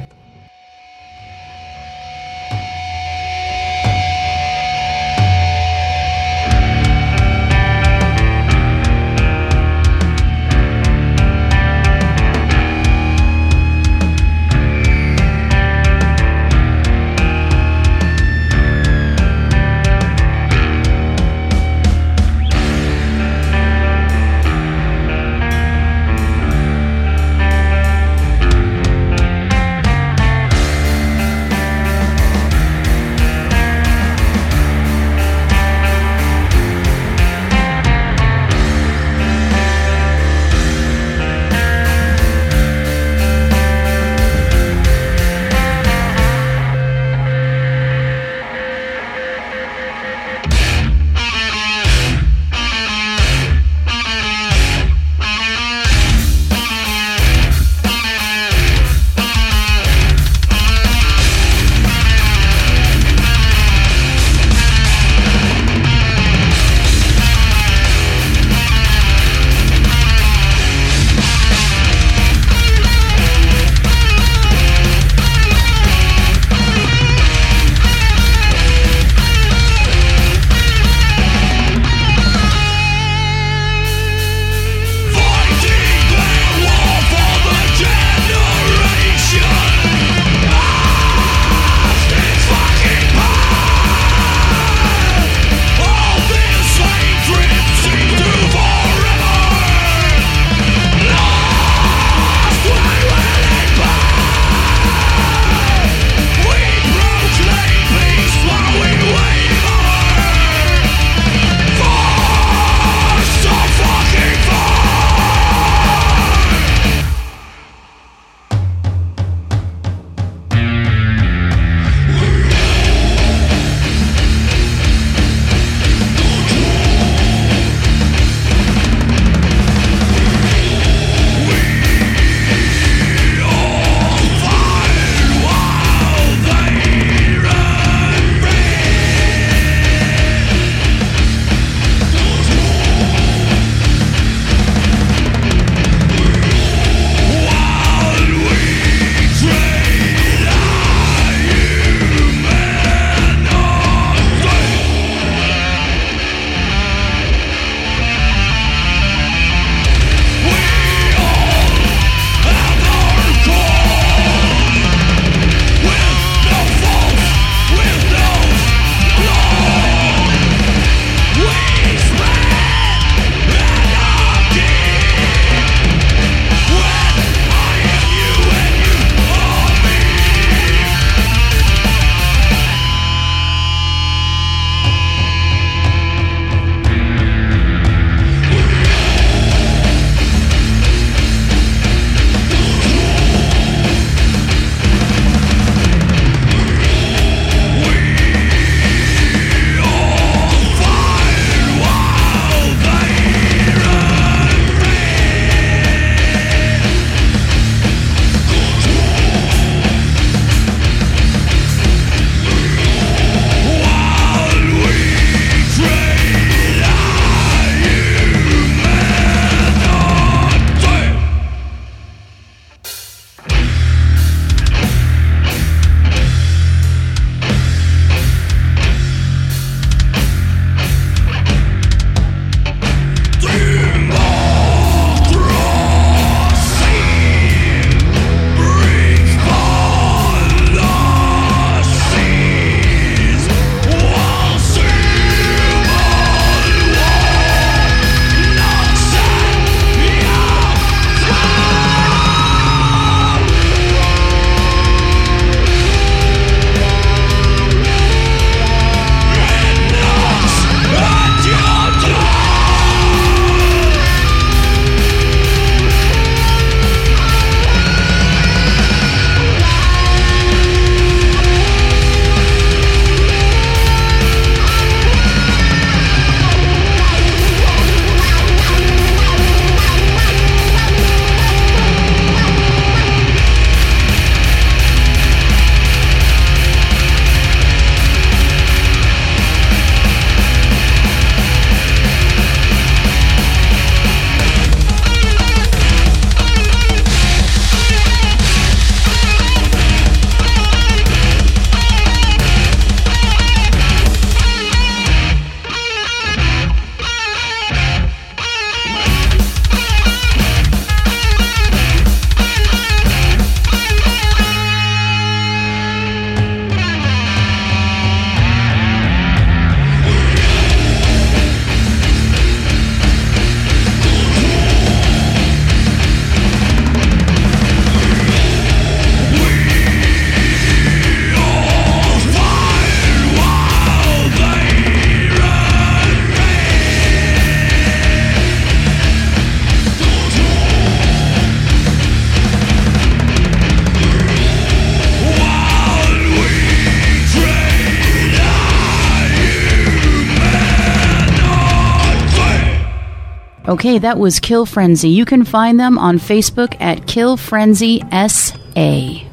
Okay, that was Kill Frenzy. You can find them on Facebook at Kill Frenzy SA.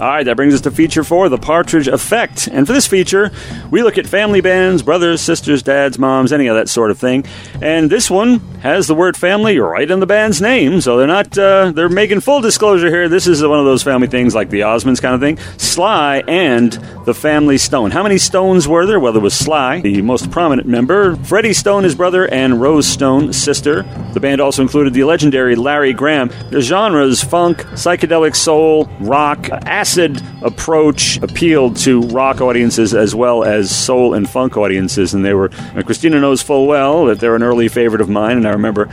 All right, that brings us to feature 4, The Partridge Effect. And for this feature, we look at family bands, brothers, sisters, dads, moms, any of that sort of thing. And this one has the word family right in the band's name, so they're not, they're making full disclosure here. This is one of those family things like the Osmonds kind of thing. Sly and the Family Stone. How many Stones were there? Well, there was Sly, the most prominent member, Freddie Stone, his brother, and Rose Stone, sister. The band also included the legendary Larry Graham. Their genres, funk, psychedelic soul, rock, acid approach appealed to rock audiences as well as soul and funk audiences, and they were, Christina knows full well that they're an early favorite of mine, and I remember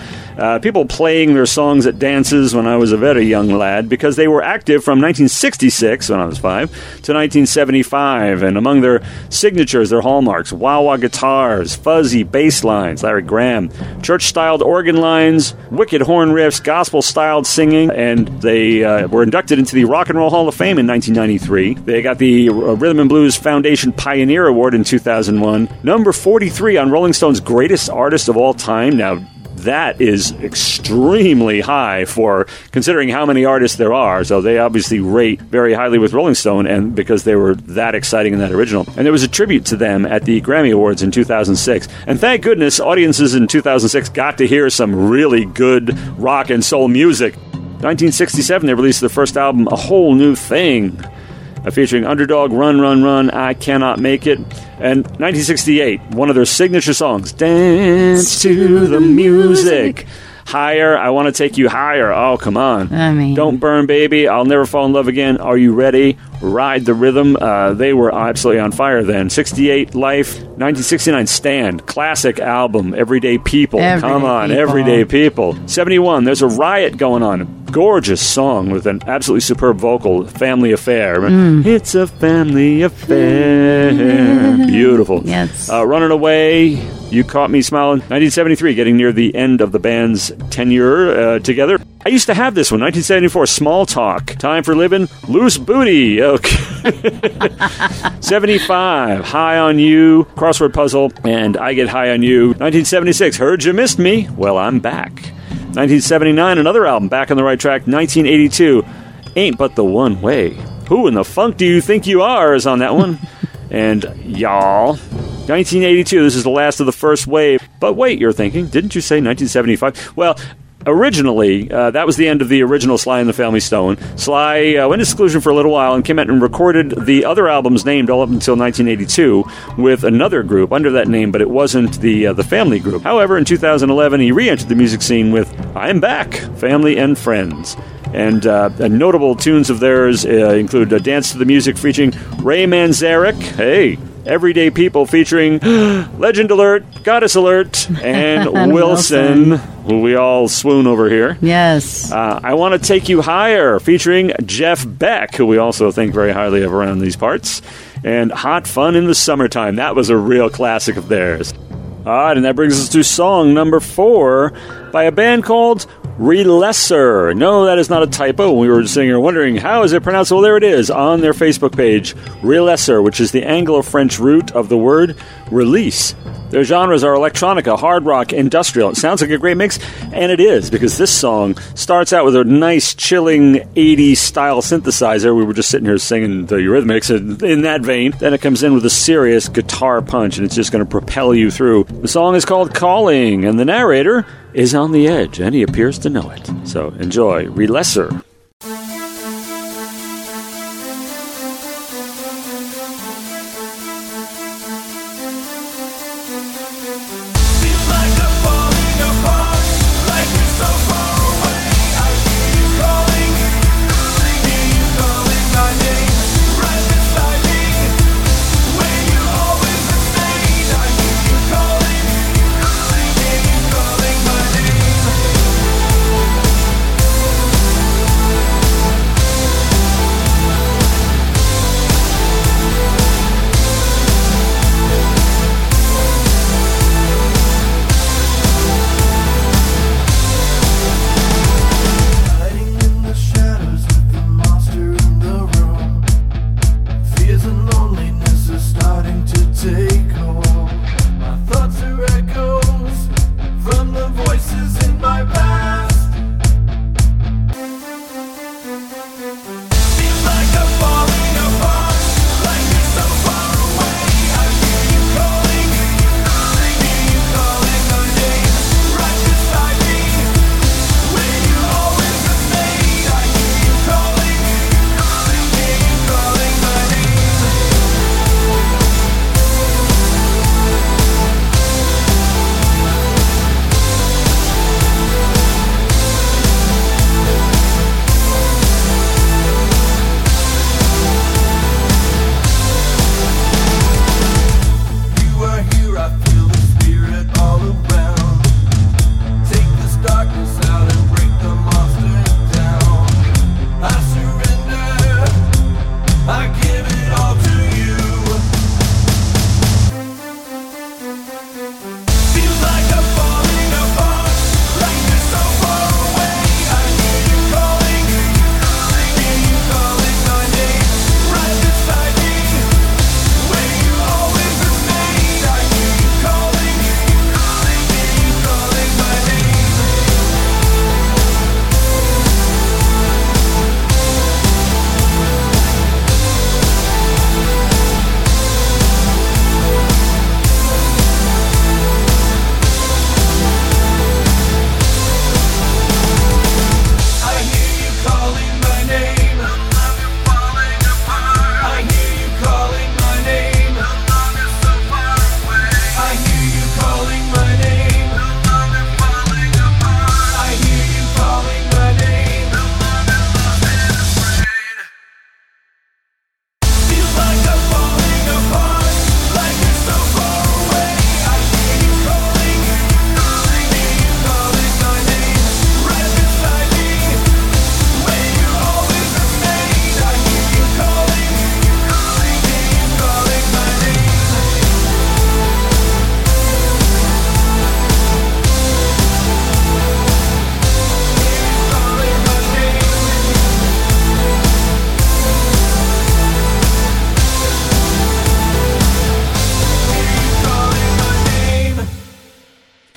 people playing their songs at dances when I was a very young lad, because they were active from 1966, when I was 5, to 1975, and among their signatures, their hallmarks, wah-wah guitars, fuzzy bass lines, Larry Graham, church-styled organ lines, wicked horn riffs, gospel-styled singing, and they were inducted into the Rock and Roll Hall of Fame in 1993. They got the Rhythm and Blues Foundation Pioneer Award in 2001. Number 43 on Rolling Stone's Greatest Artist of All Time. Now, that is extremely high for considering how many artists there are. So they obviously rate very highly with Rolling Stone, and because they were that exciting and that original. And there was a tribute to them at the Grammy Awards in 2006. And thank goodness audiences in 2006 got to hear some really good rock and soul music. 1967, they released their first album, A Whole New Thing, featuring Underdog, Run, Run, Run, I Cannot Make It. And 1968, one of their signature songs, Dance to the Music. Higher, I Want to Take You Higher. Oh, come on. I mean, Don't Burn, Baby. I'll Never Fall in Love Again. Are You Ready? Ride the Rhythm. They were absolutely on fire then. 68, Life. 1969, Stand. Classic album. Everyday People. Everyday People. 71, There's a Riot Going On. Gorgeous song with an absolutely superb vocal. Family Affair. It's a family affair. Beautiful. Yes. Running Away. You Caught Me Smiling. 1973, getting near the end of the band's tenure together. I used to have this one, 1974, Small Talk, Time for Living, Loose Booty, okay. 75, High on You, Crossword Puzzle, and I Get High on You. 1976, Heard You Missed Me, Well, I'm Back. 1979, another album, Back on the Right Track. 1982, Ain't But the One Way. Who in the funk do you think you are is on that one. And y'all. 1982, this is the last of the first wave. But wait, you're thinking, didn't you say 1975? Well, originally, that was the end of the original Sly and the Family Stone. Sly went into seclusion for a little while and came out and recorded the other albums named all up until 1982 with another group under that name, but it wasn't the family group. However, in 2011, he re-entered the music scene with I'm Back, Family and Friends. And notable tunes of theirs include Dance to the Music featuring Ray Manzarek, hey, Everyday People featuring Legend Alert, Goddess Alert, and Wilson, who we all swoon over here. Yes. I Want to Take You Higher featuring Jeff Beck, who we also think very highly of around these parts, and Hot Fun in the Summertime. That was a real classic of theirs. All right, and that brings us to song number 4 by a band called Relesser. No, that is not a typo. We were sitting here wondering, how is it pronounced? Well, there it is on their Facebook page. Relesser, which is the Anglo-French root of the word release. Their genres are electronica, hard rock, industrial. It sounds like a great mix, and it is, because this song starts out with a nice, chilling 80s style synthesizer. We were just sitting here singing the Eurythmics in that vein. Then it comes in with a serious guitar punch, and it's just going to propel you through. The song is called Calling, and the narrator is on the edge, and he appears to know it. So enjoy Relesser.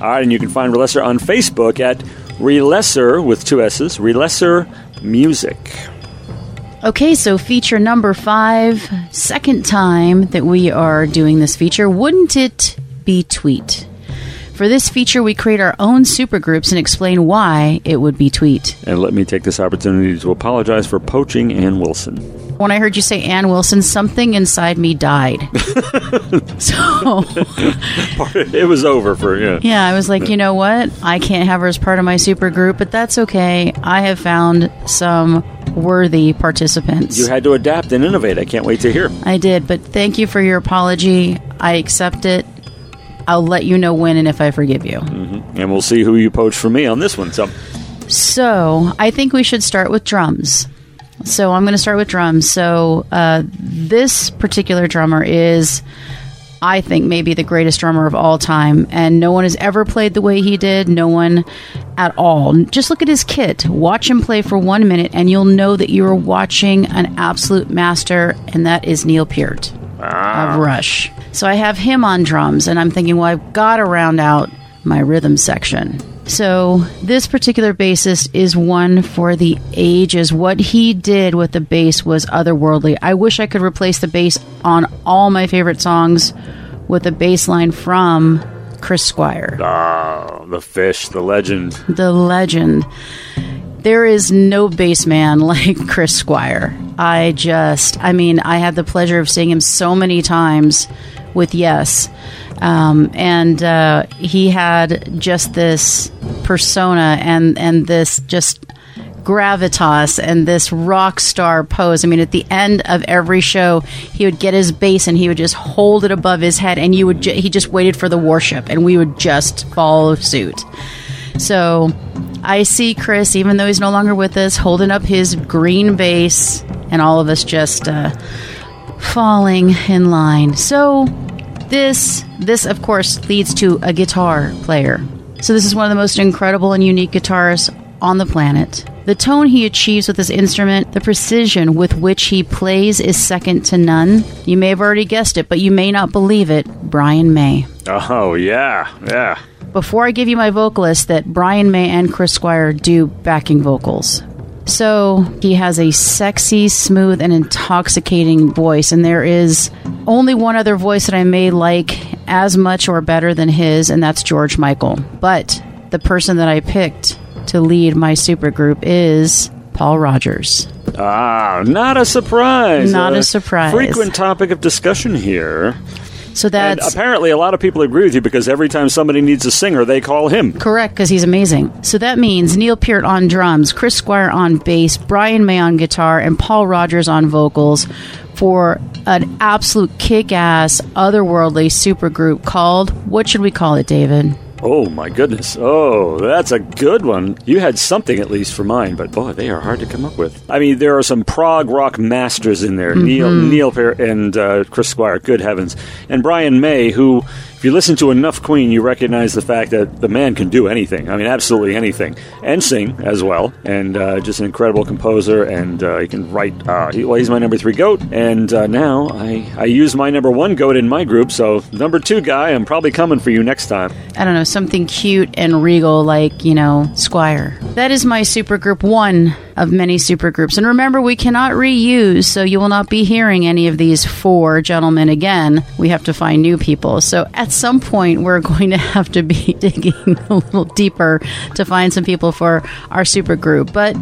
All right, and you can find Relesser on Facebook at Relesser, with two S's, Relesser Music. Okay, so feature number 5, second time that we are doing this feature, Wouldn't It Be Tweet? For this feature, we create our own supergroups and explain why it would be tweet. And let me take this opportunity to apologize for poaching Ann Wilson. When I heard you say Ann Wilson, something inside me died. So it was over for you. Yeah, I was like, you know what? I can't have her as part of my supergroup, but that's okay. I have found some worthy participants. You had to adapt and innovate. I can't wait to hear. I did, but thank you for your apology. I accept it. I'll let you know when and if I forgive you. Mm-hmm. And we'll see who you poach for me on this one. So I think we should start with drums. So I'm going to start with drums. So this particular drummer is, I think, maybe the greatest drummer of all time. And no one has ever played the way he did. No one at all. Just look at his kit. Watch him play for 1 minute, and you'll know that you are watching an absolute master, and that is Neil Peart. Of Rush. So I have him on drums, and I'm thinking, well, I've got to round out my rhythm section. So this particular bassist is one for the ages. What he did with the bass was otherworldly. I wish I could replace the bass on all my favorite songs with a bass line from Chris Squire. Ah, the Fish, the legend. The legend. There is no bass man like Chris Squire. I had the pleasure of seeing him so many times with Yes. And he had just this persona and this just gravitas and this rock star pose. I mean, at the end of every show, he would get his bass and he would just hold it above his head, and he just waited for the worship, and we would just follow suit. So I see Chris, even though he's no longer with us, holding up his green bass, and all of us just falling in line. So this, of course, leads to a guitar player. So this is one of the most incredible and unique guitarists on the planet. The tone he achieves with this instrument, the precision with which he plays, is second to none. You may have already guessed it, but you may not believe it. Brian May. Oh, yeah, yeah. Before I give you my vocalist, that Brian May and Chris Squire do backing vocals. So he has a sexy, smooth, and intoxicating voice, and there is only one other voice that I may like as much or better than his, and that's George Michael. But the person that I picked to lead my supergroup is Paul Rogers. Ah, not a surprise. Not a surprise. Frequent topic of discussion here. So that's, and apparently a lot of people agree with you, because every time somebody needs a singer, they call him. Correct, because he's amazing. So that means Neil Peart on drums, Chris Squire on bass, Brian May on guitar, and Paul Rogers on vocals for an absolute kick-ass, otherworldly supergroup called, what should we call it, David? Oh, my goodness. Oh, that's a good one. You had something, at least, for mine, but, boy, they are hard to come up with. I mean, there are some prog rock masters in there. Mm-hmm. Neil Peart and Chris Squire, good heavens. And Brian May, who, if you listen to enough Queen, you recognize the fact that the man can do anything. I mean, absolutely anything. And sing, as well. And just an incredible composer, and he can write. He's my number 3 goat, and now I use my number 1 goat in my group, so number 2 guy, I'm probably coming for you next time. I don't know. Something cute and regal like, you know, Squire. That is my supergroup, one of many supergroups. And remember, we cannot reuse, so you will not be hearing any of these 4 gentlemen again. We have to find new people. So at some point, we're going to have to be digging a little deeper to find some people for our supergroup. But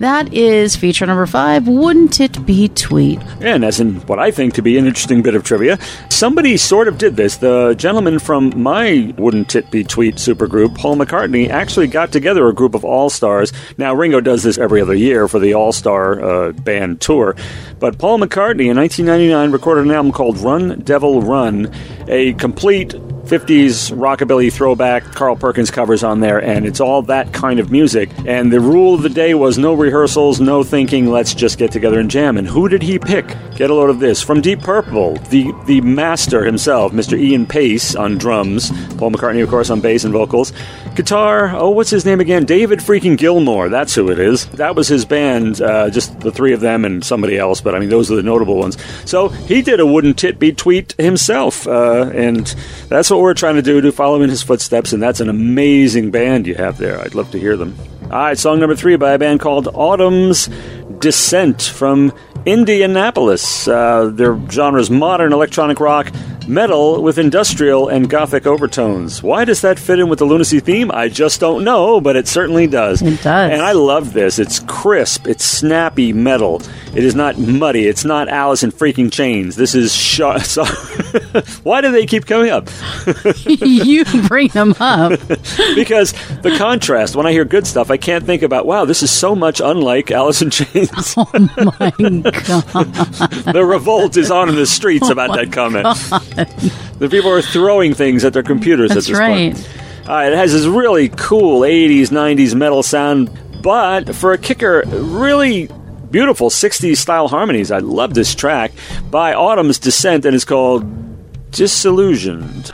that is feature number 5, Wouldn't It Be Tweet? And as in what I think to be an interesting bit of trivia, somebody sort of did this. The gentleman from my Wouldn't It Be Tweet supergroup, Paul McCartney, actually got together a group of all-stars. Now, Ringo does this every other year for the all-star band tour. But Paul McCartney, in 1999, recorded an album called Run, Devil, Run, a complete 50s rockabilly throwback, Carl Perkins covers on there, and it's all that kind of music. And the rule of the day was no rehearsals, no thinking, let's just get together and jam. And who did he pick? Get a load of this. From Deep Purple, the master himself, Mr. Ian Pace on drums, Paul McCartney, of course, on bass and vocals. Guitar, oh, what's his name again? David freaking Gilmour, that's who it is. That was his band, just the 3 of them and somebody else, but I mean, those are the notable ones. So he did a Wouldn't It Be Tweet himself, and that's what what we're trying to do, to follow in his footsteps, and that's an amazing band you have there. I'd love to hear them. All right, song number 3 by a band called Autumn's Descent from Indianapolis. Their genre's modern electronic rock, metal with industrial and gothic overtones. Why does that fit in with the lunacy theme? I just don't know, but it certainly does. It does. And I love this. It's crisp. It's snappy metal. It is not muddy. It's not Alice in Freaking Chains. This is... Why do they keep coming up? You bring them up. Because the contrast, when I hear good stuff, I can't think about, wow, this is so much unlike Alice in Chains. Oh, my God. The revolt is on in the streets about that comment. God. The people are throwing things at their computers at this point. All right, it has this really cool 80s, 90s metal sound, but for a kicker, really beautiful 60s style harmonies. I love this track by Autumn's Descent, and it's called Disillusioned.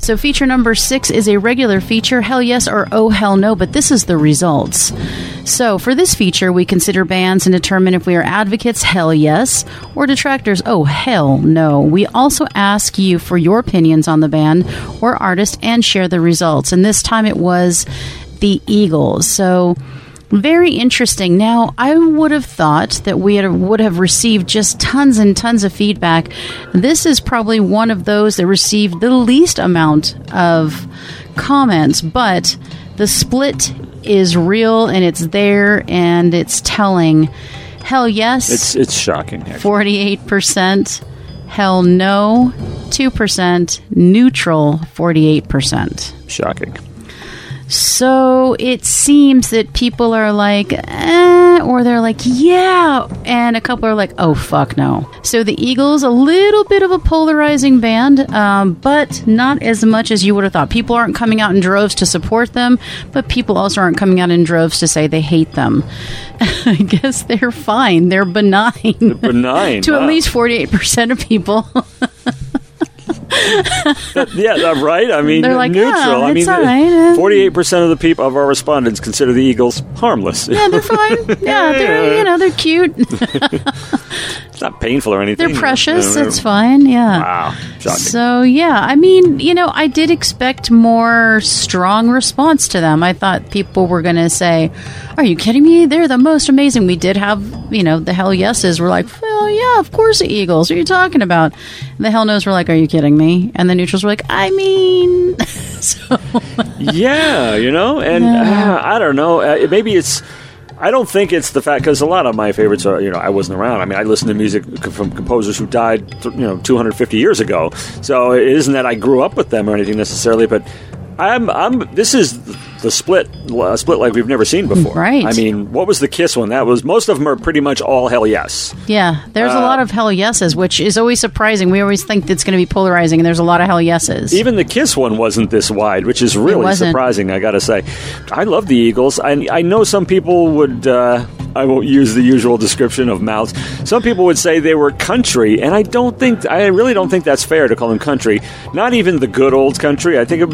So feature number 6 is a regular feature, Hell Yes or Oh Hell No, but this is the results. So for this feature, we consider bands and determine if we are advocates, hell yes, or detractors, oh hell no. We also ask you for your opinions on the band or artist and share the results. And this time it was the Eagles. So very interesting. Now, I would have thought that we would have received just tons and tons of feedback. This is probably one of those that received the least amount of comments, but the split is real, and it's there, and it's telling. Hell yes. It's shocking. Actually. 48%. Hell no. 2%. Neutral. 48%. Shocking. So it seems that people are like, eh, or they're like, yeah, and a couple are like, oh, fuck no. So the Eagles, a little bit of a polarizing band, but not as much as you would have thought. People aren't coming out in droves to support them, but people also aren't coming out in droves to say they hate them. I guess they're fine. They're benign. They're benign. To at least 48% of people. Yeah, right? I mean, they're like, neutral. Yeah, I mean, it's all right. 48% of the people of our respondents consider the Eagles harmless. Yeah, they're fine. Yeah, they're, you know, they're cute. It's not painful or anything. They're precious. You know, it's fine. Yeah. Wow. Shocking. So, yeah, I mean, you know, I did expect more strong response to them. I thought people were going to say, are you kidding me? They're the most amazing. We did have, you know, the hell yeses were like, well, yeah, of course the Eagles. What are you talking about? And the hell no's were like, are you kidding me? And the neutrals were like, I mean, so. Yeah, you know, and I don't know. Maybe it's, I don't think it's the fact, because a lot of my favorites are, you know, I wasn't around. I mean, I listened to music from composers who died, you know, 250 years ago. So it isn't that I grew up with them or anything necessarily, but I'm this is the split like we've never seen before. Right. I mean, what was the Kiss one? That was, most of them are pretty much all hell yes. Yeah, there's a lot of hell yeses, which is always surprising. We always think it's going to be polarizing, and there's a lot of hell yeses. Even the Kiss one wasn't this wide, which is really surprising, I got to say. I love the Eagles. I know some people would, I won't use the usual description of mouths, some people would say they were country, and I really don't think that's fair to call them country. Not even the good old country. I think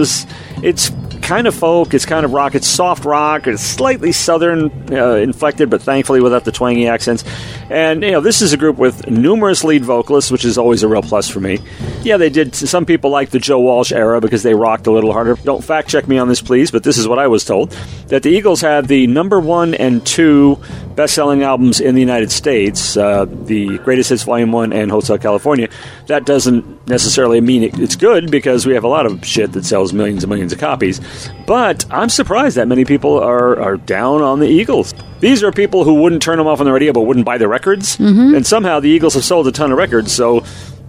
it's kind of folk, it's kind of rock, it's soft rock, it's slightly southern inflected, but thankfully without the twangy accents. And, you know, this is a group with numerous lead vocalists, which is always a real plus for me. Yeah, they did, some people like the Joe Walsh era because they rocked a little harder. Don't fact check me on this, please, but this is what I was told, that the Eagles had the #1 and #2 best-selling albums in the United States, the Greatest Hits Volume 1 and Hotel California. That doesn't necessarily mean it's good, because we have a lot of shit that sells millions and millions of copies. But I'm surprised that many people are down on the Eagles. These are people who wouldn't turn them off on the radio but wouldn't buy the records. Mm-hmm. And somehow the Eagles have sold a ton of records, so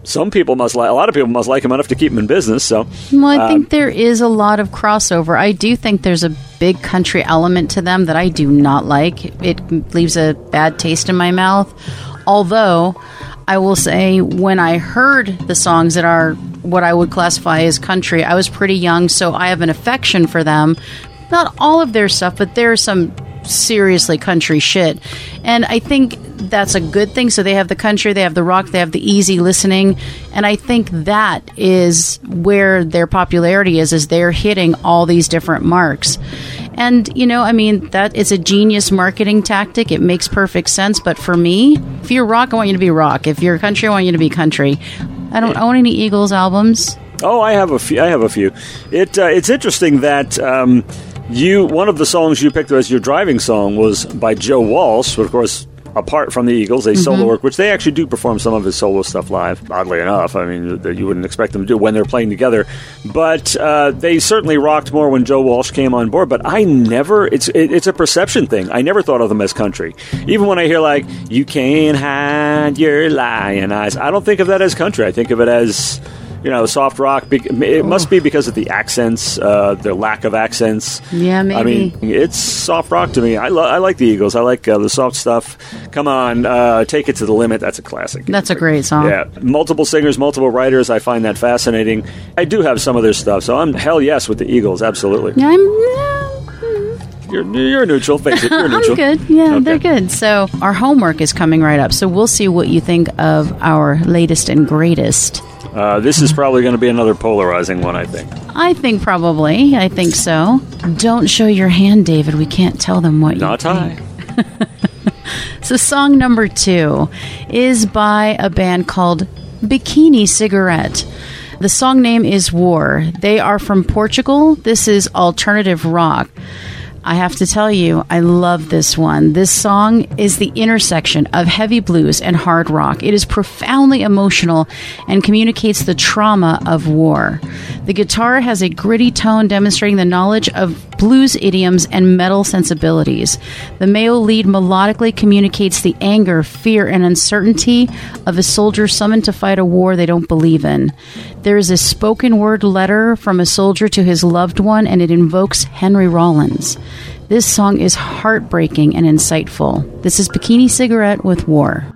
a lot of people must like them enough to keep them in business. So, well, I think there is a lot of crossover. I do think there's a big country element to them that I do not like. It leaves a bad taste in my mouth. Although, I will say, when I heard the songs that are what I would classify as country, I was pretty young, so I have an affection for them. Not all of their stuff, but there are some seriously country shit. And I think that's a good thing. So they have the country, they have the rock, they have the easy listening. And I think that is where their popularity is they're hitting all these different marks. And, you know, I mean, that is a genius marketing tactic. It makes perfect sense. But for me, if you're rock, I want you to be rock. If you're country, I want you to be country. I don't own any Eagles albums. Oh, I have a few. It's interesting that one of the songs you picked as your driving song was by Joe Walsh, of course, apart from the Eagles, a solo work, which they actually do perform some of his solo stuff live, oddly enough. I mean, you wouldn't expect them to do when they're playing together. But they certainly rocked more when Joe Walsh came on board. But I never, it's a perception thing. I never thought of them as country. Even when I hear, like, you can't hide your lying eyes, I don't think of that as country. I think of it as, you know, soft rock. It must be because of the accents, their lack of accents. Yeah, maybe. I mean, it's soft rock to me. I like the Eagles. I like the soft stuff. Come on, Take It to the Limit. That's a classic. That's a great song. Yeah. Multiple singers, multiple writers. I find that fascinating. I do have some of their stuff, so I'm hell yes with the Eagles. Absolutely. You're neutral. Face it. You're neutral. I'm good. Yeah, okay. They're good. So our homework is coming right up. So we'll see what you think of our latest and greatest. This is probably going to be another polarizing one, I think. I think so. Don't show your hand, David. We can't tell them what you think. Not I. So song number 2 is by a band called Bikini Cigarette. The song name is War. They are from Portugal. This is alternative rock. I have to tell you, I love this one. This song is the intersection of heavy blues and hard rock. It is profoundly emotional and communicates the trauma of war. The guitar has a gritty tone demonstrating the knowledge of blues idioms and metal sensibilities. The male lead melodically communicates the anger, fear, and uncertainty of a soldier summoned to fight a war they don't believe in. There is a spoken word letter from a soldier to his loved one, and it invokes Henry Rollins. This song is heartbreaking and insightful. This is Bikini Cigarette with War.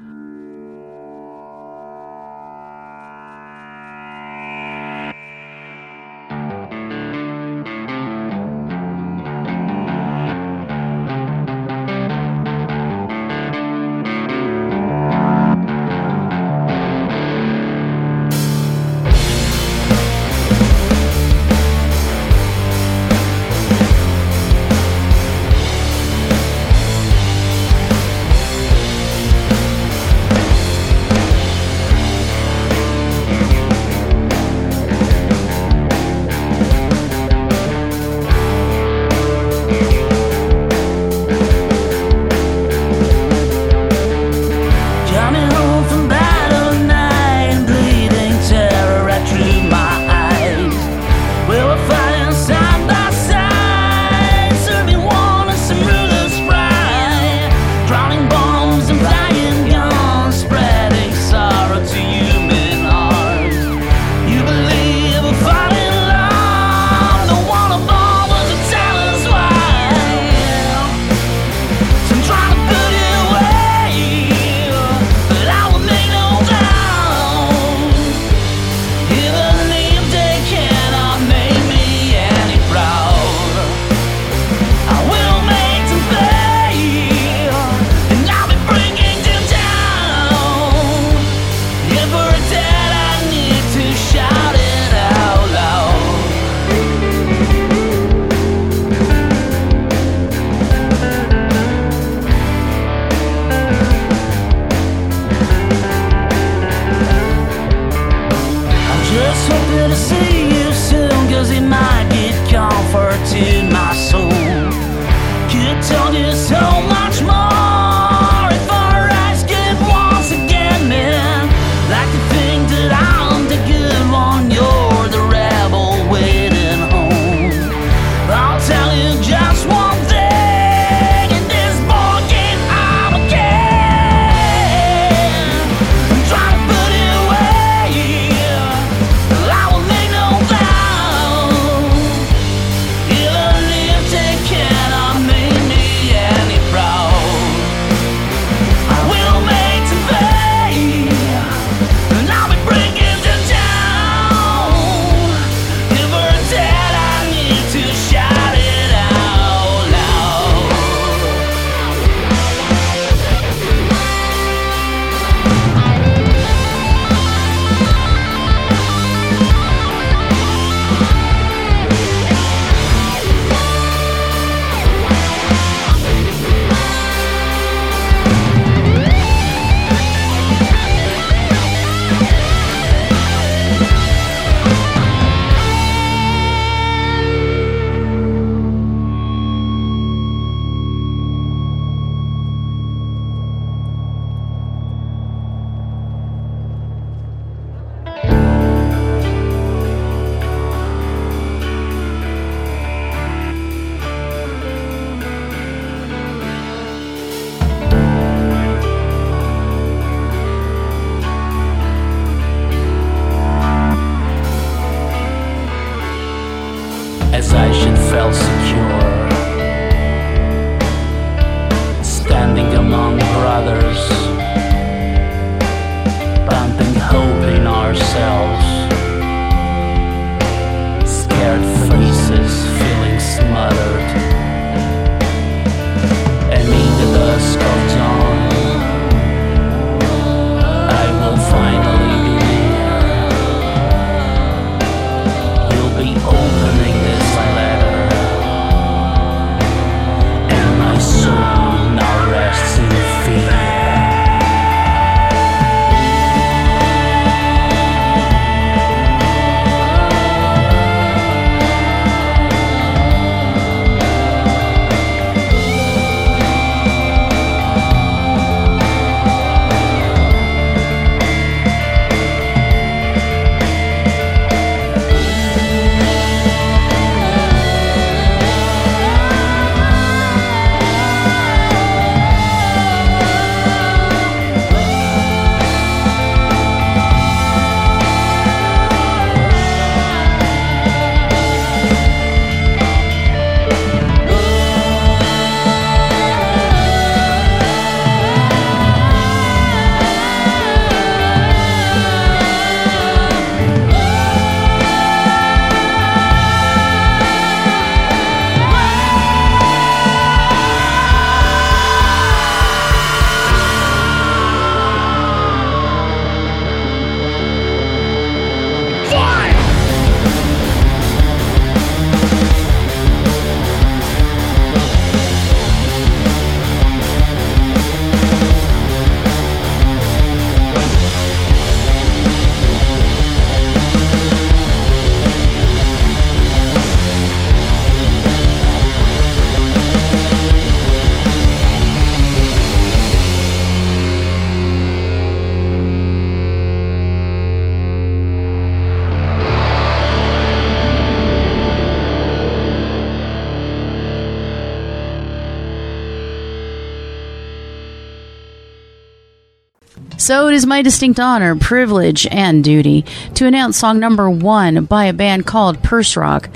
So it is my distinct honor, privilege, and duty to announce song number one by a band called Purse Rock.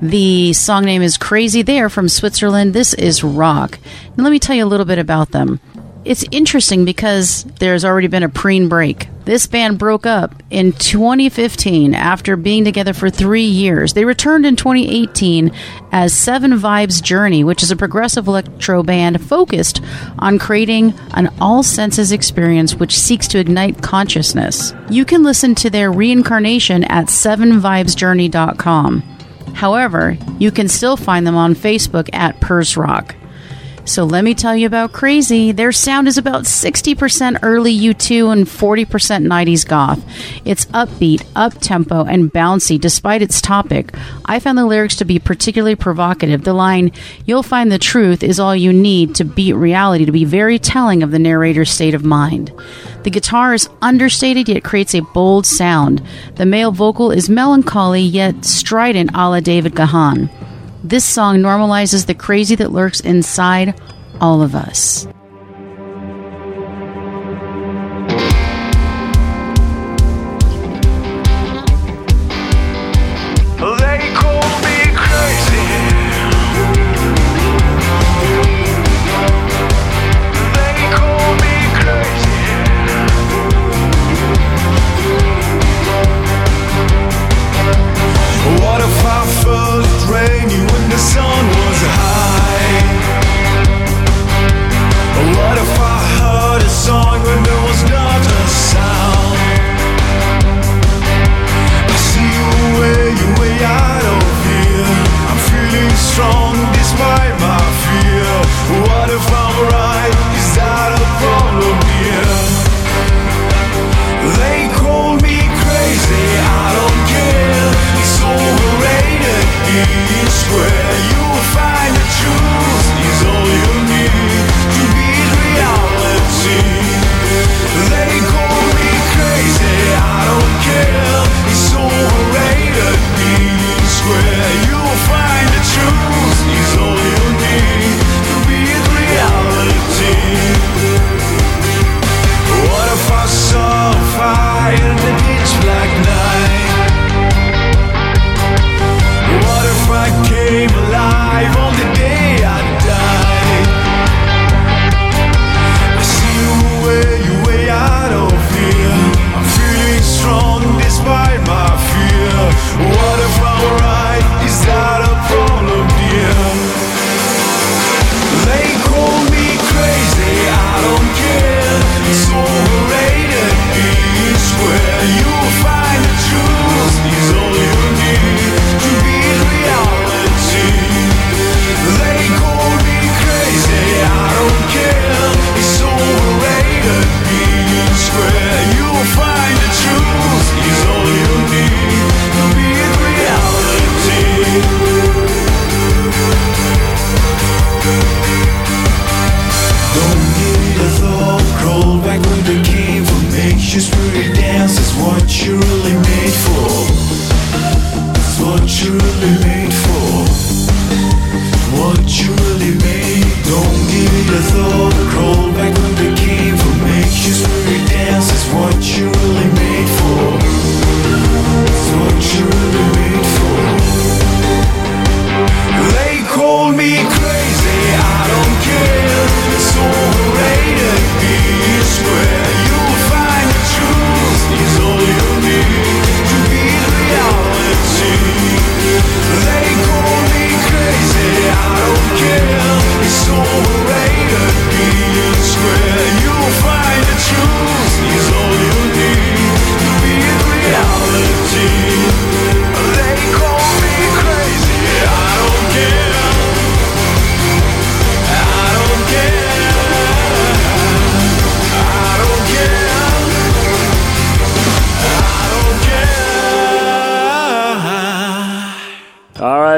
The song name is Crazy. They are from Switzerland. This is rock. And let me tell you a little bit about them. It's interesting because there's already been a preen break. This band broke up in 2015 after being together for 3 years. They returned in 2018 as Seven Vibes Journey, which is a progressive electro band focused on creating an all-senses experience which seeks to ignite consciousness. You can listen to their reincarnation at sevenvibesjourney.com. However, you can still find them on Facebook at Purse Rock. So let me tell you about Crazy. Their sound is about 60% early U2 and 40% 90s goth. It's upbeat, up-tempo, and bouncy despite its topic. I found the lyrics to be particularly provocative. The line, "You'll find the truth is all you need to beat reality," to be very telling of the narrator's state of mind. The guitar is understated yet creates a bold sound. The male vocal is melancholy yet strident a la David Gahan. This song normalizes the crazy that lurks inside all of us.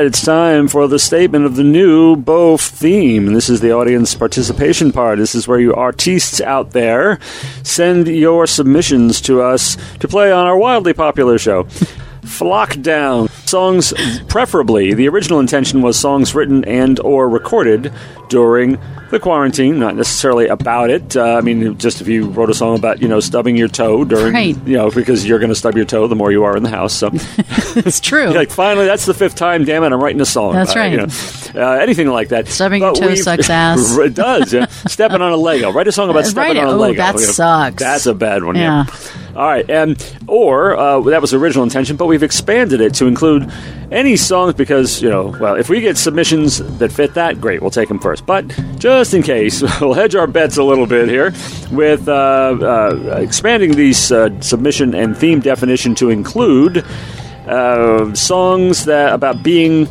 It's time for the statement of the new Bow theme. This is the audience participation part. This is where you artistes out there send your submissions to us to play on our wildly popular show. flock down. Songs, preferably, the original intention was songs written and or recorded during the quarantine, not necessarily about it. I mean, just if you wrote a song about, stubbing your toe during, because you're going to stub your toe the more you are in the house. So it's true. You're like, finally, that's the fifth time, damn it, I'm writing a song. That's right. Anything like that. Stubbing your toe sucks ass. It does. Yeah. Stepping on a Lego. Write a song about stepping on a Lego. That sucks. That's a bad one. Yeah. All right, or that was the original intention, but we've expanded it to include any songs because, if we get submissions that fit that, great, we'll take them first. But just in case, we'll hedge our bets a little bit here with expanding these submission and theme definition to include songs that about being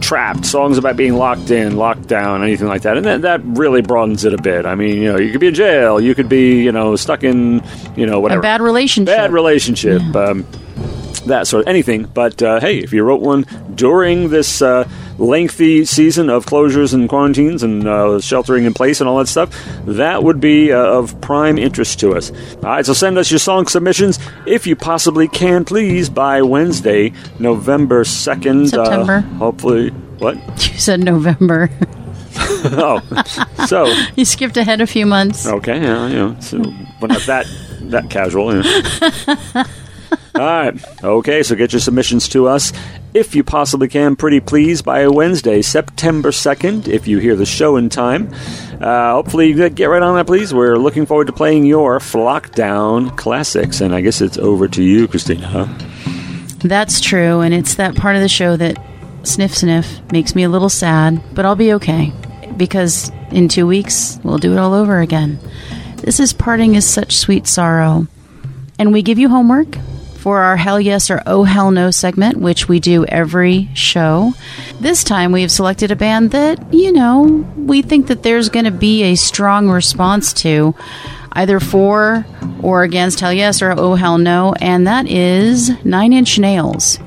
trapped, songs about being locked in, locked down, anything like that. And that really broadens it a bit. I mean, you could be in jail, you could be, stuck in, whatever. A bad relationship. Yeah. That sort of anything. But, hey, if you wrote one during this lengthy season of closures and quarantines and sheltering in place and all that stuff, that would be of prime interest to us. All right, so send us your song submissions, if you possibly can, please, by Wednesday, November 2nd. September. Hopefully. What? You said November. Oh. So. You skipped ahead a few months. Okay, so we're not that casual. All right. Okay, so get your submissions to us, if you possibly can, pretty please, by Wednesday, September 2nd, if you hear the show in time. Hopefully you get right on that, please. We're looking forward to playing your Flockdown classics. And I guess it's over to you, Christina, huh? That's true, and it's that part of the show that sniff, sniff makes me a little sad, but I'll be okay, because in 2 weeks, we'll do it all over again. This is Parting Is Such Sweet Sorrow, and we give you homework for our Hell Yes or Oh Hell No segment, which we do every show. This time we have selected a band that, we think that there's going to be a strong response to, either for or against Hell Yes or Oh Hell No, and that is Nine Inch Nails.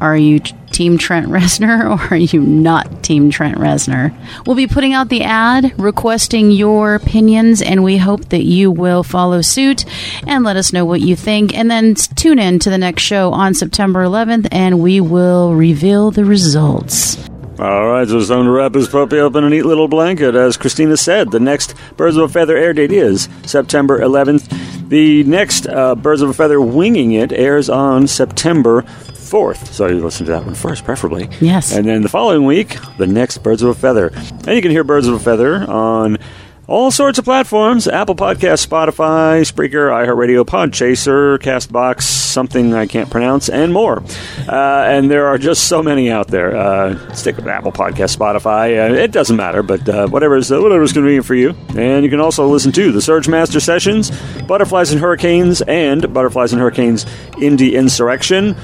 Are you Team Trent Reznor or are you not Team Trent Reznor? We'll be putting out the ad requesting your opinions, and we hope that you will follow suit and let us know what you think. And then tune in to the next show on September 11th, and we will reveal the results. All right, so it's time to wrap this puppy up in a neat little blanket. As Christina said, the next Birds of a Feather air date is September 11th. The next Birds of a Feather Winging It airs on September 4th. So you listen to that one first, preferably. Yes. And then the following week, the next Birds of a Feather. And you can hear Birds of a Feather on all sorts of platforms: Apple Podcasts, Spotify, Spreaker, iHeartRadio, Podchaser, CastBox, something I can't pronounce, and more. And there are just so many out there. Stick with Apple Podcasts, Spotify. It doesn't matter, but whatever's convenient for you. And you can also listen to the Surge Master Sessions, Butterflies and Hurricanes, and Butterflies and Hurricanes Indie Insurrection,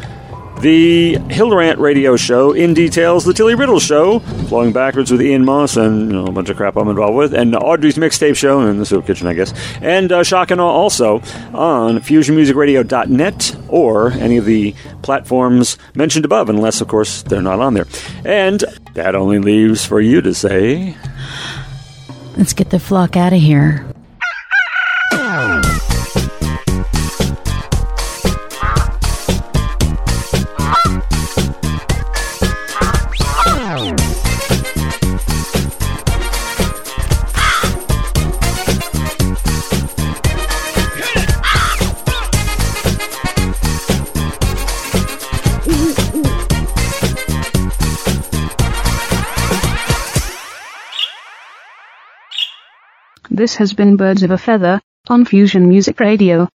the Hildrant Radio Show, In Details, The Tilly Riddle Show, Flowing Backwards with Ian Moss, and a bunch of crap I'm involved with, and Audrey's Mixtape Show, and the Soup Kitchen, I guess, and Shock and Awe also on FusionMusicRadio.net or any of the platforms mentioned above, unless, of course, they're not on there. And that only leaves for you to say, let's get the flock out of here. This has been Birds of a Feather on Fusion Music Radio.